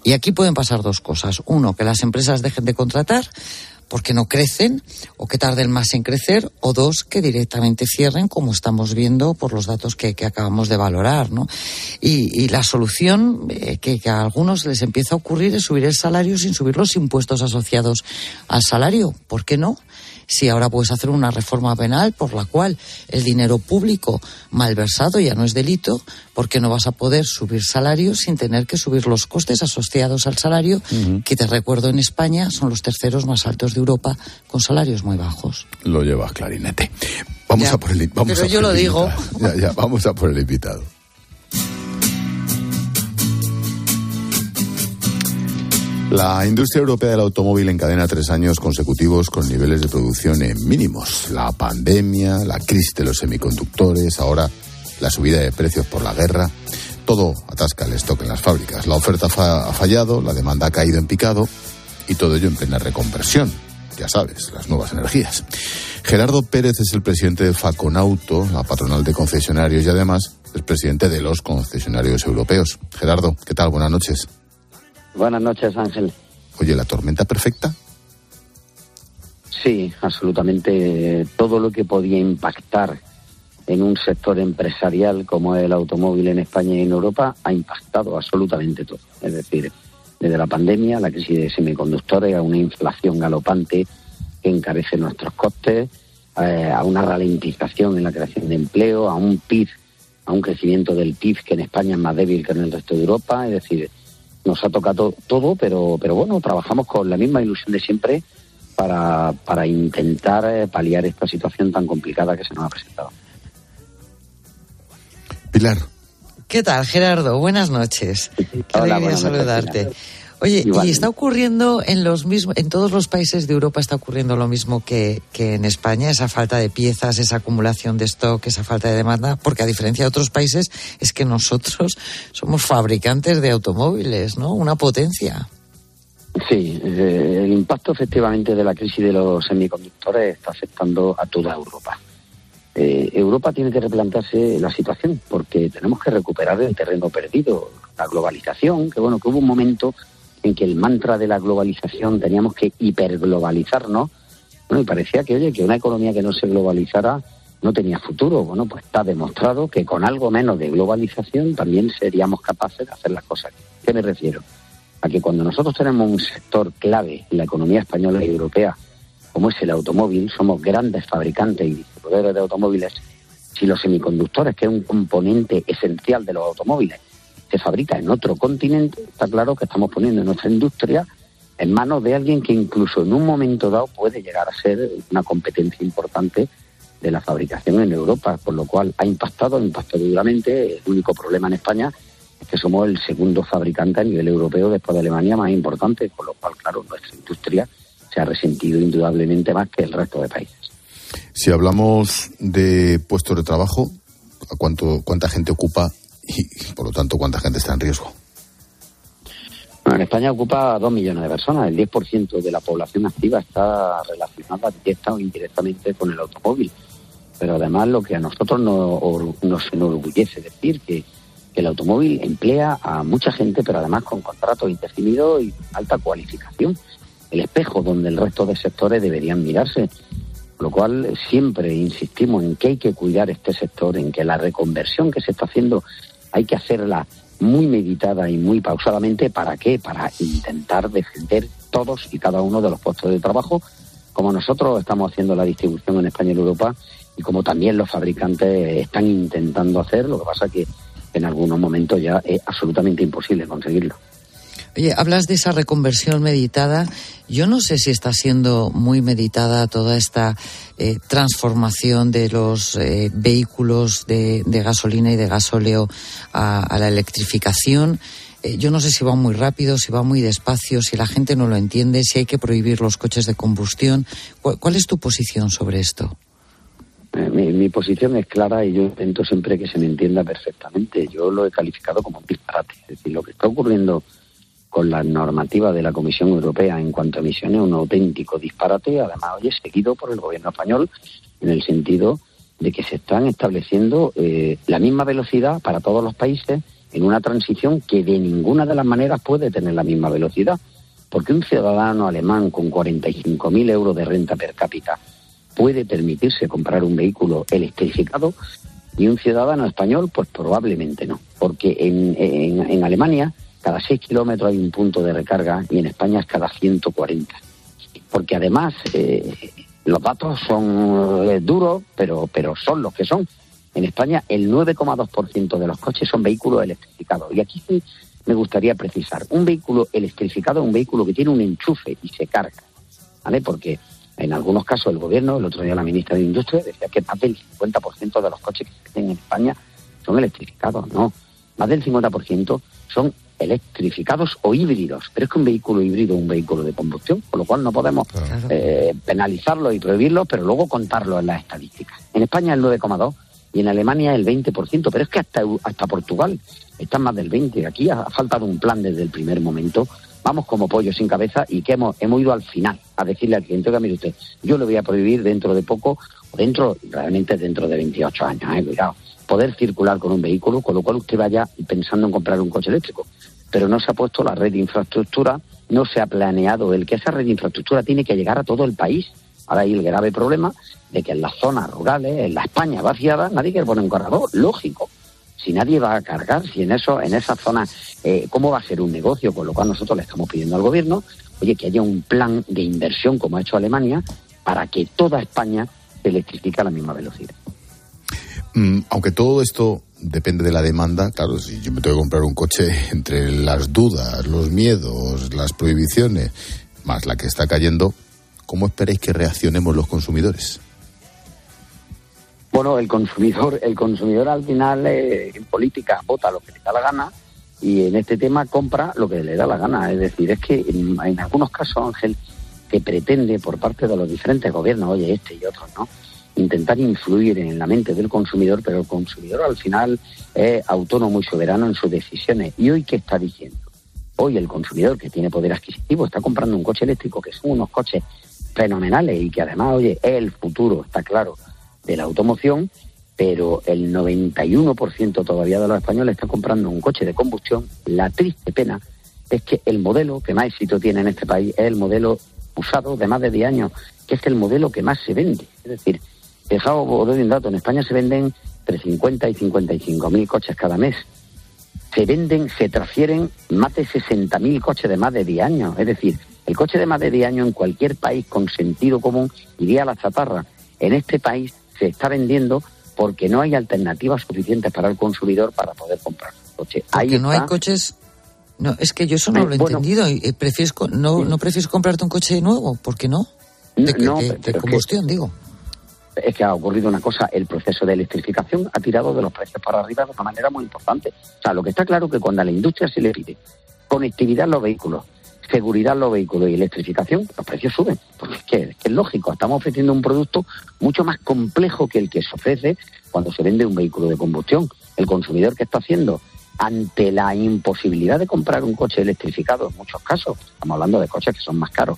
Y aquí pueden pasar dos cosas. Uno, que las empresas dejen de contratar porque no crecen, o que tarden más en crecer, o dos, que directamente cierren, como estamos viendo por los datos que, que acabamos de valorar, ¿no? Y, y la solución eh, que, que a algunos les empieza a ocurrir es subir el salario sin subir los impuestos asociados al salario. ¿Por qué no? Si ahora puedes hacer una reforma penal por la cual el dinero público malversado ya no es delito, porque no vas a poder subir salarios sin tener que subir los costes asociados al salario, uh-huh. que te recuerdo en España son los terceros más altos de Europa, con salarios muy bajos. Lo llevas clarinete. Vamos ya, a por el vamos Pero a yo lo digo. Ya, ya, vamos a por el invitado. La industria europea del automóvil encadena tres años consecutivos con niveles de producción en mínimos. La pandemia, la crisis de los semiconductores, ahora la subida de precios por la guerra. Todo atasca el stock en las fábricas. La oferta fa- ha fallado, la demanda ha caído en picado y todo ello en plena reconversión. Ya sabes, las nuevas energías. Gerardo Pérez es el presidente de Faconauto, la patronal de concesionarios, y además es presidente de los concesionarios europeos. Gerardo, ¿qué tal? Buenas noches. Buenas noches, Ángel. Oye, ¿la tormenta perfecta? Sí, absolutamente. Todo lo que podía impactar en un sector empresarial como el automóvil en España y en Europa ha impactado absolutamente todo. Es decir, desde la pandemia, la crisis de semiconductores, a una inflación galopante que encarece nuestros costes, eh, a una ralentización en la creación de empleo, a un P I B, a un crecimiento del P I B que en España es más débil que en el resto de Europa. Es decir, nos ha tocado todo, pero pero bueno, trabajamos con la misma ilusión de siempre para, para intentar paliar esta situación tan complicada que se nos ha presentado. Pilar. ¿Qué tal, Gerardo? Buenas noches. Qué Hola, alegría saludarte. Noches, Oye, Igualmente. Y está ocurriendo en los mismos, en todos los países de Europa está ocurriendo lo mismo que, que en España, esa falta de piezas, esa acumulación de stock, esa falta de demanda, porque a diferencia de otros países es que nosotros somos fabricantes de automóviles, ¿no? Una potencia. Sí, eh, el impacto efectivamente de la crisis de los semiconductores está afectando a toda Europa. Eh, Europa tiene que replantearse la situación, porque tenemos que recuperar el terreno perdido, la globalización, que bueno, que hubo un momento en que el mantra de la globalización teníamos que hiperglobalizarnos, bueno, y parecía que, oye, que una economía que no se globalizara no tenía futuro. Bueno, pues está demostrado que con algo menos de globalización también seríamos capaces de hacer las cosas. ¿Qué me refiero? A que cuando nosotros tenemos un sector clave en la economía española y europea, como es el automóvil, somos grandes fabricantes y distribuidores de automóviles. Si los semiconductores, que es un componente esencial de los automóviles, se fabrica en otro continente, está claro que estamos poniendo nuestra industria en manos de alguien que incluso en un momento dado puede llegar a ser una competencia importante de la fabricación en Europa, por lo cual ha impactado, ha impactado duramente. El único problema en España que somos el segundo fabricante a nivel europeo después de Alemania más importante, con lo cual, claro, nuestra industria se ha resentido indudablemente más que el resto de países. Si hablamos de puestos de trabajo, ¿cuánto, cuánta gente ocupa y, por lo tanto, cuánta gente está en riesgo? Bueno, en España ocupa dos millones de personas. El diez por ciento de la población activa está relacionada directa o indirectamente con el automóvil. Pero además lo que a nosotros no, nos enorgullece decir que, que el automóvil emplea a mucha gente, pero además con contratos indefinidos y alta cualificación. El espejo donde el resto de sectores deberían mirarse. Lo cual siempre insistimos en que hay que cuidar este sector, en que la reconversión que se está haciendo hay que hacerla muy meditada y muy pausadamente. ¿Para qué? Para intentar defender todos y cada uno de los puestos de trabajo, como nosotros estamos haciendo la distribución en España y en Europa, y como también los fabricantes están intentando hacer. Lo que pasa que en algunos momentos ya es absolutamente imposible conseguirlo. Oye, hablas de esa reconversión meditada. Yo no sé si está siendo muy meditada toda esta eh, transformación de los eh, vehículos de, de gasolina y de gasóleo a, a la electrificación. Eh, yo no sé si va muy rápido, si va muy despacio, si la gente no lo entiende, si hay que prohibir los coches de combustión. ¿Cuál, cuál es tu posición sobre esto? Mi, mi posición es clara y yo intento siempre que se me entienda perfectamente. Yo lo he calificado como un disparate. Es decir, lo que está ocurriendo con la normativa de la Comisión Europea en cuanto a emisiones, un auténtico disparate, además hoy seguido por el gobierno español, en el sentido de que se están estableciendo eh, la misma velocidad para todos los países en una transición que de ninguna de las maneras puede tener la misma velocidad, porque un ciudadano alemán con cuarenta y cinco mil euros de renta per cápita puede permitirse comprar un vehículo electrificado y un ciudadano español pues probablemente no, porque en, en, en Alemania cada seis kilómetros hay un punto de recarga y en España es cada ciento cuarenta. Porque además eh, los datos son eh, duros, pero, pero son los que son. En España el nueve coma dos por ciento de los coches son vehículos electrificados. Y aquí sí me gustaría precisar. Un vehículo electrificado es un vehículo que tiene un enchufe y se carga, ¿vale? Porque en algunos casos el gobierno, el otro día la ministra de Industria, decía que más del cincuenta por ciento de los coches que existen en España son electrificados. No, más del cincuenta por ciento son electrificados o híbridos, pero es que un vehículo híbrido es un vehículo de combustión, con lo cual no podemos claro. eh, penalizarlo y prohibirlo, pero luego contarlo en las estadísticas. En España el nueve coma dos por ciento y en Alemania el veinte por ciento, pero es que hasta, hasta Portugal está más del veinte por ciento. Aquí ha faltado un plan desde el primer momento. Vamos como pollo sin cabeza y que hemos, hemos ido al final a decirle al cliente, oiga, mire usted, yo lo voy a prohibir dentro de poco, dentro realmente dentro de veintiocho años, eh, cuidado, poder circular con un vehículo, con lo cual usted vaya pensando en comprar un coche eléctrico. Pero no se ha puesto la red de infraestructura, no se ha planeado el que esa red de infraestructura tiene que llegar a todo el país. Ahora hay el grave problema de que en las zonas rurales, en la España vaciada, nadie quiere poner un cargador, lógico. Si nadie va a cargar, si en eso, en esas zonas, eh, ¿cómo va a ser un negocio? Con lo cual nosotros le estamos pidiendo al gobierno, oye, que haya un plan de inversión como ha hecho Alemania para que toda España se electrifique a la misma velocidad. Mm, aunque todo esto depende de la demanda, claro, si yo me tengo que comprar un coche, entre las dudas, los miedos, las prohibiciones, más la que está cayendo, ¿cómo esperáis que reaccionemos los consumidores? Bueno, el consumidor el consumidor al final eh, en política vota lo que le da la gana y en este tema compra lo que le da la gana. Es decir, es que en, en algunos casos, Ángel, que pretende por parte de los diferentes gobiernos, oye, este y otros, ¿no?, intentar influir en la mente del consumidor, pero el consumidor al final es autónomo y soberano en sus decisiones. ¿Y hoy qué está diciendo? Hoy el consumidor, que tiene poder adquisitivo, está comprando un coche eléctrico, que son unos coches fenomenales y que además, oye, es el futuro, está claro, de la automoción, pero el noventa y uno por ciento todavía de los españoles está comprando un coche de combustión. La triste pena es que el modelo que más éxito tiene en este país es el modelo usado de más de diez años, que es el modelo que más se vende. Es decir, Dejado, os doy un dato, en España se venden entre cincuenta y cincuenta y cinco mil coches cada mes. Se venden, se transfieren más de sesenta mil coches de más de diez años. Es decir, el coche de más de diez años en cualquier país con sentido común iría a la chatarra. En este país se está vendiendo porque no hay alternativas suficientes para el consumidor para poder comprar un coche. Porque no hay coches... No, es que yo eso no eh, lo he bueno, entendido. Eh, prefieres, no, ¿no prefieres comprarte un coche nuevo? ¿Por qué no? De, no, de, de, de combustión, que... digo. es que ha ocurrido una cosa, el proceso de electrificación ha tirado de los precios para arriba de una manera muy importante. O sea, lo que está claro es que cuando a la industria se le pide conectividad en los vehículos, seguridad en los vehículos y electrificación, los precios suben, porque es que, es que es lógico, estamos ofreciendo un producto mucho más complejo que el que se ofrece cuando se vende un vehículo de combustión. El consumidor, que está haciendo ante la imposibilidad de comprar un coche electrificado, en muchos casos, estamos hablando de coches que son más caros,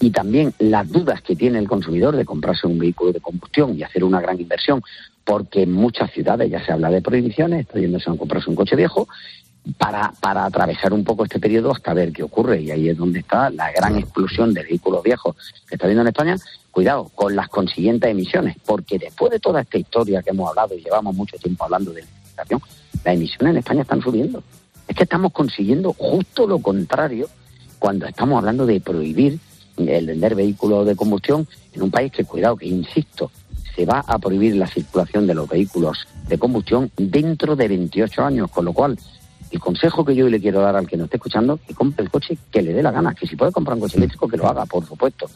y también las dudas que tiene el consumidor de comprarse un vehículo de combustión y hacer una gran inversión, porque en muchas ciudades ya se habla de prohibiciones, está yéndose a comprarse un coche viejo, para, para atravesar un poco este periodo hasta ver qué ocurre. Y ahí es donde está la gran explosión de vehículos viejos que está habiendo en España. Cuidado con las consiguientes emisiones, porque después de toda esta historia que hemos hablado y llevamos mucho tiempo hablando de electrificación, las emisiones en España están subiendo. Es que estamos consiguiendo justo lo contrario cuando estamos hablando de prohibir el vender vehículos de combustión en un país que, cuidado, que insisto, se va a prohibir la circulación de los vehículos de combustión dentro de veintiocho años, con lo cual el consejo que yo le quiero dar al que nos esté escuchando, que compre el coche que le dé la gana, que si puede comprar un coche eléctrico que lo haga, por supuesto,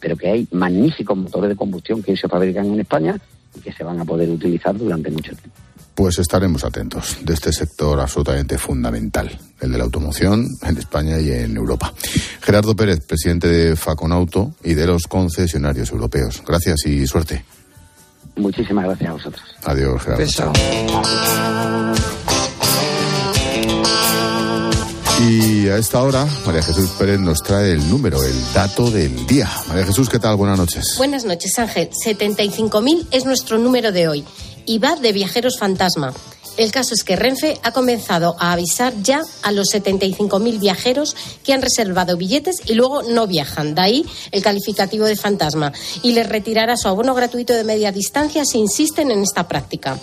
pero que hay magníficos motores de combustión que se fabrican en España y que se van a poder utilizar durante mucho tiempo. Pues estaremos atentos de este sector absolutamente fundamental, el de la automoción en España y en Europa. Gerardo Pérez, presidente de Faconauto y de los concesionarios europeos. Gracias y suerte. Muchísimas gracias a vosotros. Adiós, Gerardo. Beso. Y a esta hora, María Jesús Pérez nos trae el número, el dato del día. María Jesús, ¿qué tal? Buenas noches. Buenas noches, Ángel. setenta y cinco mil es nuestro número de hoy. Y va de viajeros fantasma. El caso es que Renfe ha comenzado a avisar ya a los setenta y cinco mil viajeros que han reservado billetes y luego no viajan. De ahí el calificativo de fantasma. Y les retirará su abono gratuito de media distancia si insisten en esta práctica.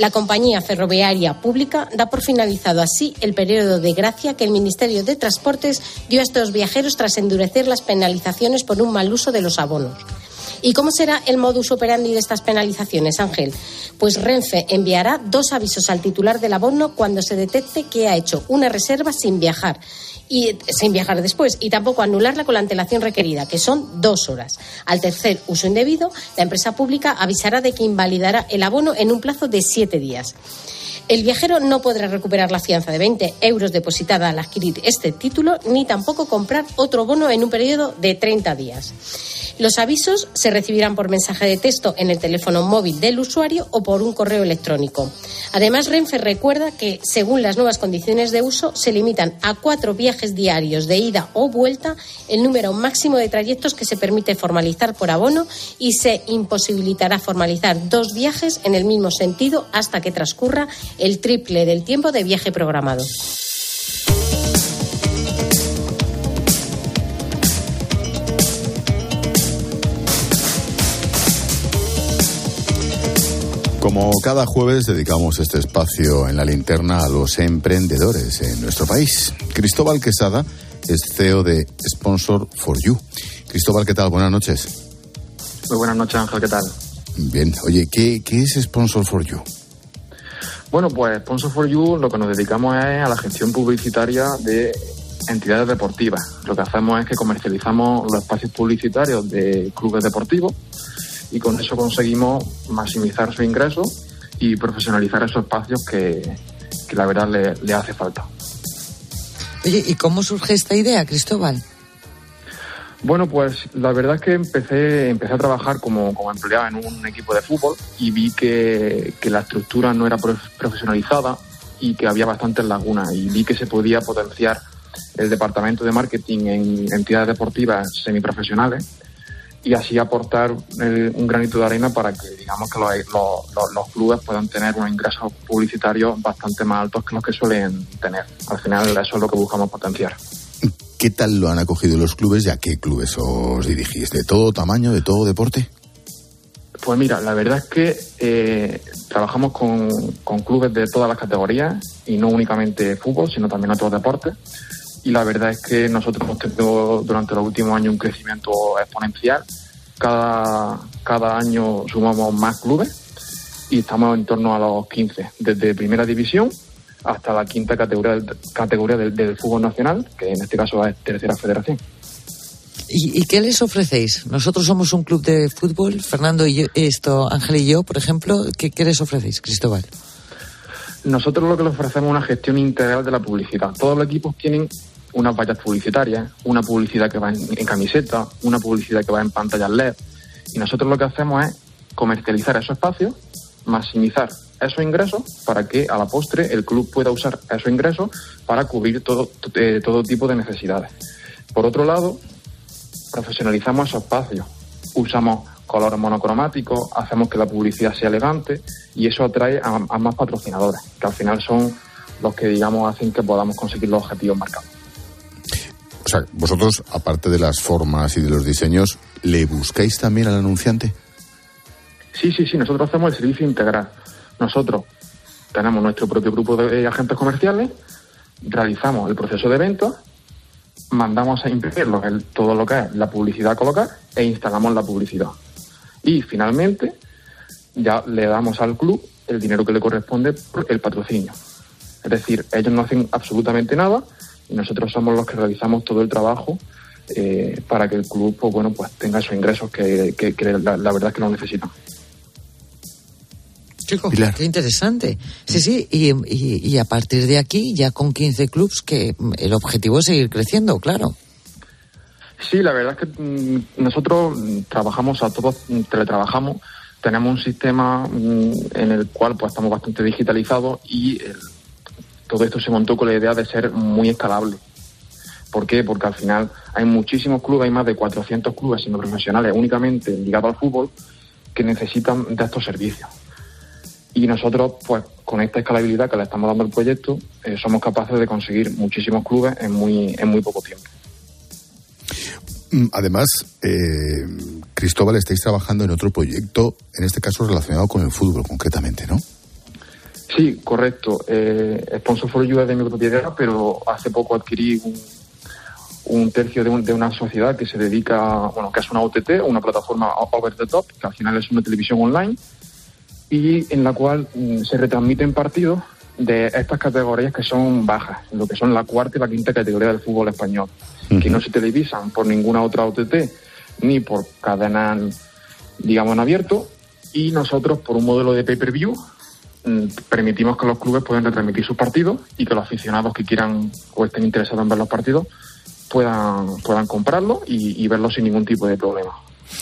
La compañía ferroviaria pública da por finalizado así el periodo de gracia que el Ministerio de Transportes dio a estos viajeros tras endurecer las penalizaciones por un mal uso de los abonos. ¿Y cómo será el modus operandi de estas penalizaciones, Ángel? Pues Renfe enviará dos avisos al titular del abono cuando se detecte que ha hecho una reserva sin viajar y sin viajar después, y tampoco anularla con la antelación requerida, que son dos horas. Al tercer uso indebido, la empresa pública avisará de que invalidará el abono en un plazo de siete días. El viajero no podrá recuperar la fianza de veinte euros depositada al adquirir este título, ni tampoco comprar otro bono en un periodo de treinta días. Los avisos se recibirán por mensaje de texto en el teléfono móvil del usuario o por un correo electrónico. Además, Renfe recuerda que, según las nuevas condiciones de uso, se limitan a cuatro viajes diarios de ida o vuelta el número máximo de trayectos que se permite formalizar por abono y se imposibilitará formalizar dos viajes en el mismo sentido hasta que transcurra el triple del tiempo de viaje programado. Como cada jueves, dedicamos este espacio en La Linterna a los emprendedores en nuestro país. Cristóbal Quesada es C E O de Sponsor for You. Cristóbal, ¿qué tal? Buenas noches. Muy buenas noches, Ángel, ¿qué tal? Bien. Oye, ¿qué, qué es Sponsor for You? Bueno, pues Sponsor for You lo que nos dedicamos es a la gestión publicitaria de entidades deportivas. Lo que hacemos es que comercializamos los espacios publicitarios de clubes deportivos y con eso conseguimos maximizar su ingreso y profesionalizar esos espacios que, que la verdad le, le hace falta. Oye, ¿y cómo surge esta idea, Cristóbal? Bueno, pues la verdad es que empecé empecé a trabajar como, como empleado en un equipo de fútbol y vi que, que la estructura no era profesionalizada y que había bastantes lagunas, y vi que se podía potenciar el departamento de marketing en entidades deportivas semiprofesionales y así aportar el, un granito de arena para que, digamos, que los, los, los clubes puedan tener unos ingresos publicitarios bastante más altos que los que suelen tener. Al final eso es lo que buscamos potenciar. ¿Qué tal lo han acogido los clubes y a qué clubes os dirigís? ¿De todo tamaño, de todo deporte? Pues mira, la verdad es que eh, trabajamos con, con clubes de todas las categorías y no únicamente fútbol, sino también otros deportes. Y la verdad es que nosotros hemos tenido durante los últimos años un crecimiento exponencial. Cada, cada año sumamos más clubes y estamos en torno a los quince, desde primera división hasta la quinta categoría, categoría del, del fútbol nacional, que en este caso es tercera federación. ¿Y, ¿Y qué les ofrecéis? Nosotros somos un club de fútbol, Fernando y yo, esto, Ángel y yo, por ejemplo. ¿Qué, qué les ofrecéis, Cristóbal? Nosotros lo que les ofrecemos es una gestión integral de la publicidad. Todos los equipos tienen unas vallas publicitarias, una publicidad que va en, en camiseta, una publicidad que va en pantallas L E D. Y nosotros lo que hacemos es comercializar esos espacios, maximizar esos ingresos para que a la postre el club pueda usar esos ingresos para cubrir todo, eh, todo tipo de necesidades. Por otro lado, profesionalizamos esos espacios, usamos colores monocromáticos, hacemos que la publicidad sea elegante y eso atrae a, a más patrocinadores, que al final son los que, digamos, hacen que podamos conseguir los objetivos marcados. O sea, vosotros, aparte de las formas y de los diseños, ¿le buscáis también al anunciante? Sí, sí, sí, nosotros hacemos el servicio integral. Nosotros tenemos nuestro propio grupo de agentes comerciales, realizamos el proceso de venta, mandamos a imprimir todo lo que es la publicidad a colocar e instalamos la publicidad. Y finalmente ya le damos al club el dinero que le corresponde por el patrocinio. Es decir, ellos no hacen absolutamente nada y nosotros somos los que realizamos todo el trabajo eh, para que el club pues, bueno, pues tenga esos ingresos que, que, que la, la verdad es que lo necesita. Chicos, Pilar. Qué interesante. Sí, sí, y, y, y a partir de aquí, ya con quince clubs, que el objetivo es seguir creciendo, claro. Sí, la verdad es que nosotros trabajamos, a todos teletrabajamos, tenemos un sistema en el cual pues estamos bastante digitalizados y el, todo esto se montó con la idea de ser muy escalable. ¿Por qué? Porque al final hay muchísimos clubes, hay más de cuatrocientos clubes semiprofesionales únicamente ligados al fútbol que necesitan de estos servicios. Y nosotros, pues, con esta escalabilidad que le estamos dando al proyecto, eh, somos capaces de conseguir muchísimos clubes en muy, en muy poco tiempo. Además, eh, Cristóbal, estáis trabajando en otro proyecto, en este caso relacionado con el fútbol concretamente, ¿no? Sí, correcto. Eh, Sponsor for You es de mi propiedad, pero hace poco adquirí un, un tercio de, un, de una sociedad que se dedica, bueno, que es una O T T, una plataforma over the top, que al final es una televisión online, y en la cual mm, se retransmiten partidos de estas categorías que son bajas, lo que son la cuarta y la quinta categoría del fútbol español, uh-huh. que no se televisan por ninguna otra O T T ni por cadenas, digamos, en abierto, y nosotros, por un modelo de pay-per-view, mm, permitimos que los clubes puedan retransmitir sus partidos y que los aficionados que quieran o estén interesados en ver los partidos puedan, puedan comprarlos y, y verlos sin ningún tipo de problema.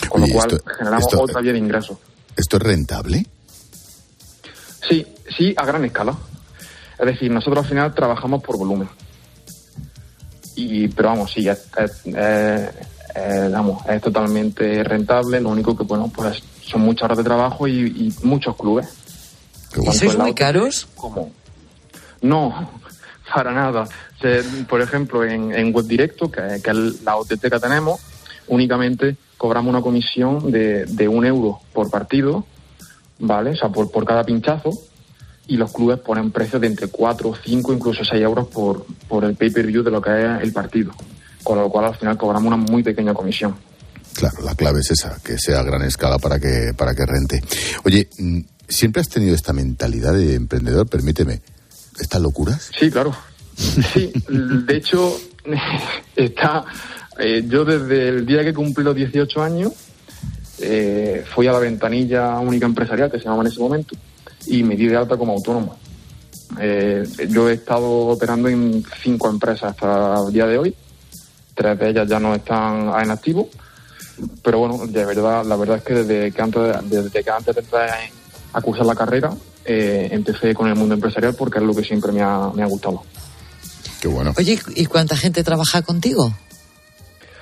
Con Oye, lo cual esto, generamos esto, otra vía de ingresos. ¿Esto es rentable? Sí, sí, a gran escala. Es decir, nosotros al final trabajamos por volumen. Y, pero vamos, sí, es, es, es, es, vamos, es totalmente rentable. Lo único que, bueno, pues son muchas horas de trabajo y, y muchos clubes. ¿Y sois muy caros? ¿Cómo? No, para nada. Por ejemplo, en, en web directo, que, que es la O T T que tenemos, únicamente cobramos una comisión de, de un euro por partido. Vale, o sea, por, por cada pinchazo, y los clubes ponen precios de entre cuatro, cinco, incluso seis euros por, por el pay-per-view de lo que es el partido, con lo cual al final cobramos una muy pequeña comisión. Claro, la clave es esa, que sea a gran escala para que, para que rente. Oye, ¿siempre has tenido esta mentalidad de emprendedor? Permíteme, ¿estas locuras? Sí, claro. Sí, de hecho, está eh, yo desde el día que cumplí los dieciocho años, Eh, fui a la ventanilla única empresarial que se llamaba en ese momento y me di de alta como autónomo. Eh, yo he estado operando en cinco empresas hasta el día de hoy, tres de ellas ya no están en activo, pero bueno, de verdad, la verdad es que desde que antes, desde que antes de entrar a cursar la carrera eh, empecé con el mundo empresarial porque es lo que siempre me ha, me ha gustado. Qué bueno. Oye, ¿y cuánta gente trabaja contigo?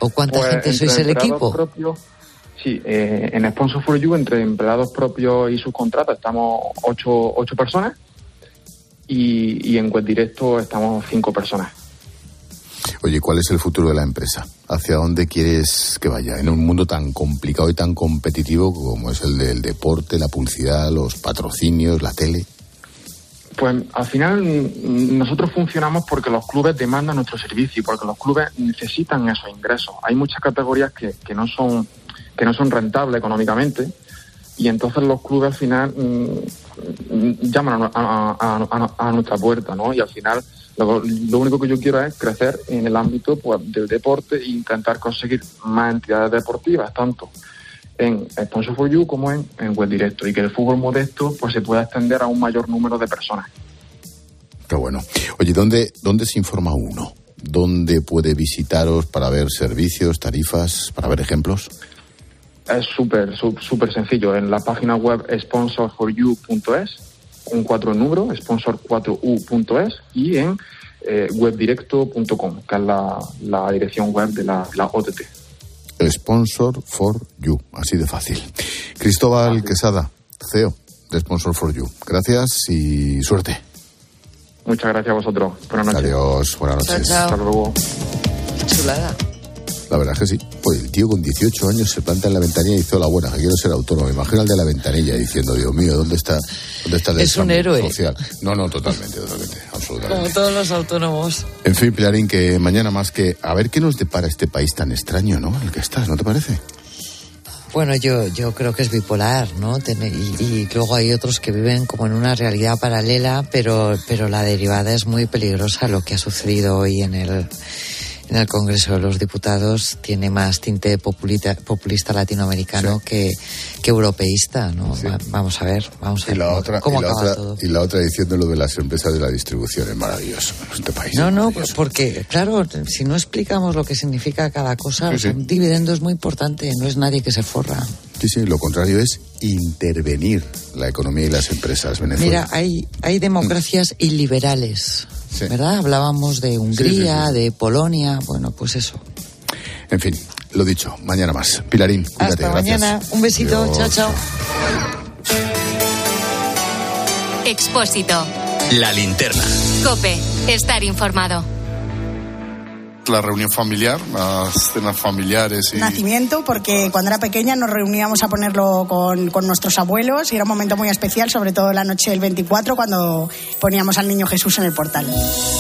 ¿O cuánta pues, gente sois el equipo? Propios, Sí, eh, en Sponsor for You, entre empleados propios y subcontratas, estamos ocho, ocho personas y, y en web directo estamos cinco personas. Oye, ¿cuál es el futuro de la empresa? ¿Hacia dónde quieres que vaya? En un mundo tan complicado y tan competitivo como es el del deporte, la publicidad, los patrocinios, la tele. Pues al final nosotros funcionamos porque los clubes demandan nuestro servicio y porque los clubes necesitan esos ingresos. Hay muchas categorías que, que no son... que no son rentables económicamente, y entonces los clubes al final mmm, llaman a, a, a, a nuestra puerta, ¿no? Y al final lo, lo único que yo quiero es crecer en el ámbito, pues, del deporte e intentar conseguir más entidades deportivas, tanto en Sponsor for You como en, en Web Directo, y que el fútbol modesto pues se pueda extender a un mayor número de personas. Qué bueno. Oye, ¿dónde, dónde se informa uno? ¿Dónde puede visitaros para ver servicios, tarifas, para ver ejemplos? Es súper, súper sencillo. En la página web sponsor for you punto es, un cuatro en número, sponsor cuatro u punto es, y en eh, web directo punto com, que es la, la dirección web de la, la O T T. Sponsor for You, así de fácil. Cristóbal Gracias. Quesada, C E O de Sponsor for You. Gracias y suerte. Muchas gracias a vosotros. Buenas noches. Adiós, buenas noches. Chao, chao. Hasta luego. Chulada. La verdad es que sí. Pues el tío con dieciocho años se planta en la ventanilla y hizo la buena, que quiero ser autónomo. Imagina el de la ventanilla diciendo, Dios mío, ¿dónde está, dónde está el es un héroe social? No, no, totalmente, totalmente, absolutamente. Como todos los autónomos. En fin, Pilarín, que mañana más que... A ver qué nos depara este país tan extraño, ¿no? El que estás, ¿no te parece? Bueno, yo, yo creo que es bipolar, ¿no? Y, y luego hay otros que viven como en una realidad paralela, pero, pero la derivada es muy peligrosa. Lo que ha sucedido hoy en el... En el Congreso de los Diputados tiene más tinte populista, populista latinoamericano, sí, que, que europeísta, ¿no? Sí. Va, vamos a ver, vamos a ver cómo, otra, cómo acaba otra, todo. Y la otra diciendo lo de las empresas de la distribución, es maravilloso en este país. No, no, pues porque, claro, si no explicamos lo que significa cada cosa, sí, sí. Un dividendo es muy importante, no es nadie que se forra. Sí, sí, lo contrario es intervenir la economía y las empresas. Venezuela. Mira, hay, hay democracias illiberales. Sí. ¿Verdad? Hablábamos de Hungría, sí, sí, sí. de Polonia, bueno, pues eso. En fin, lo dicho, mañana más. Pilarín, cuídate, hasta mañana, gracias. Un besito, adiós. Chao, chao. Expósito. La linterna. COPE, estar informado. La reunión familiar, las cenas familiares y... Nacimiento, porque cuando era pequeña nos reuníamos a ponerlo con, con nuestros abuelos y era un momento muy especial, sobre todo la noche del veinticuatro cuando poníamos al niño Jesús en el portal.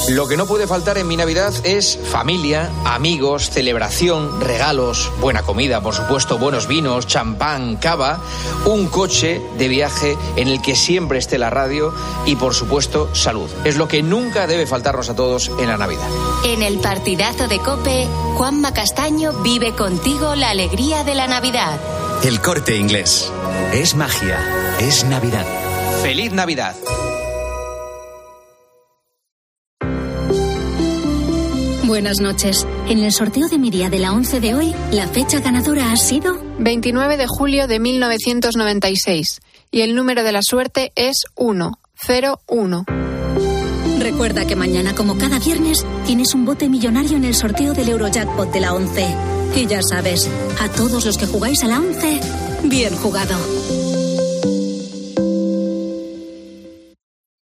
Lo que no puede faltar en mi Navidad es familia, amigos, celebración, regalos, buena comida, por supuesto, buenos vinos, champán, cava, un coche de viaje en el que siempre esté la radio y, por supuesto, salud. Es lo que nunca debe faltarnos a todos en la Navidad. En el partidazo de COPE, Juanma Castaño vive contigo la alegría de la Navidad. El Corte Inglés. Es magia. Es Navidad. ¡Feliz Navidad! Buenas noches. En el sorteo de mi día de la ONCE de hoy, la fecha ganadora ha sido... veintinueve de julio de mil novecientos noventa y seis. Y el número de la suerte es uno cero uno. Recuerda que mañana, como cada viernes, tienes un bote millonario en el sorteo del Eurojackpot de la ONCE. Y ya sabes, a todos los que jugáis a la ONCE, bien jugado.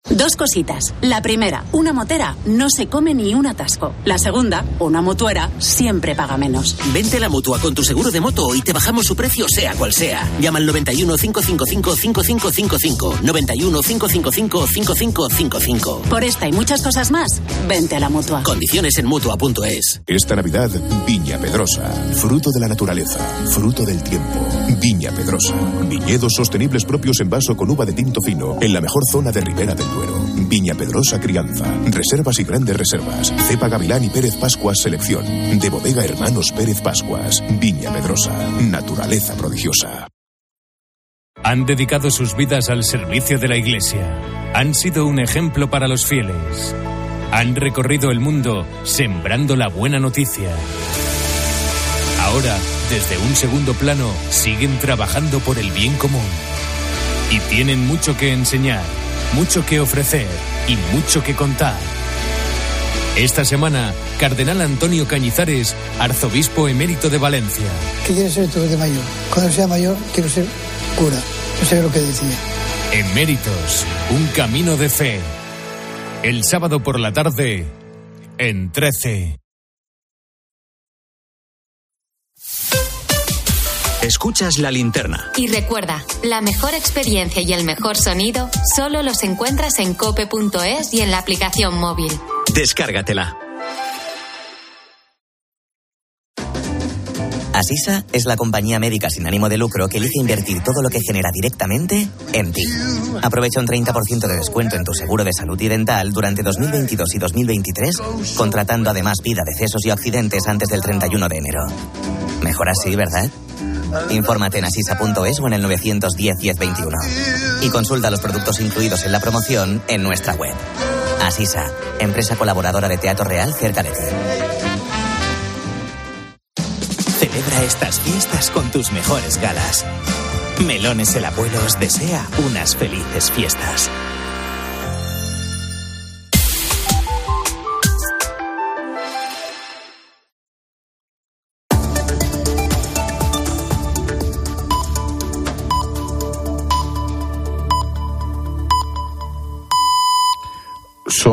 Dos cositas. La primera, una motera no se come ni un atasco. La segunda, una mutuera siempre paga menos. Vente a la Mutua con tu seguro de moto y te bajamos su precio sea cual sea. Llama al noventa y uno, cinco cinco cinco, cinco cinco cinco cinco. noventa y uno, cinco cinco cinco, cinco cinco cinco cinco. Por esta y muchas cosas más, vente a la Mutua. Condiciones en Mutua punto es. Esta Navidad, Viña Pedrosa. Fruto de la naturaleza, fruto del tiempo. Viña Pedrosa. Viñedos sostenibles propios en vaso con uva de tinto fino, en la mejor zona de Ribera del Duero. Viña Pedrosa Crianza. Reservas y grandes reservas. Cepa Gavilán y Pérez Pascuas Selección. De Bodega Hermanos Pérez Pascuas. Viña Pedrosa. Naturaleza prodigiosa. Han dedicado sus vidas al servicio de la Iglesia. Han sido un ejemplo para los fieles. Han recorrido el mundo sembrando la buena noticia. Ahora, desde un segundo plano, siguen trabajando por el bien común. Y tienen mucho que enseñar, mucho que ofrecer y mucho que contar. Esta semana, Cardenal Antonio Cañizares, arzobispo emérito de Valencia. ¿Qué quieres ser tú de mayor? Cuando sea mayor, quiero ser cura. No sé lo que decía. Eméritos, un camino de fe. El sábado por la tarde, en trece. Escuchas La Linterna. Y recuerda, la mejor experiencia y el mejor sonido solo los encuentras en cope punto es y en la aplicación móvil. Descárgatela. Asisa es la compañía médica sin ánimo de lucro que elige invertir todo lo que genera directamente en ti. Aprovecha un treinta por ciento de descuento en tu seguro de salud y dental durante dos mil veintidós y dos mil veintitrés, contratando además vida, decesos y accidentes antes del treinta y uno de enero. Mejor así, ¿verdad? Infórmate en asisa punto es o en el nueve diez, diez veintiuno. Y consulta los productos incluidos en la promoción en nuestra web. Asisa, empresa colaboradora de Teatro Real cerca de ti. Celebra estas fiestas con tus mejores galas. Melones el Abuelo os desea unas felices fiestas.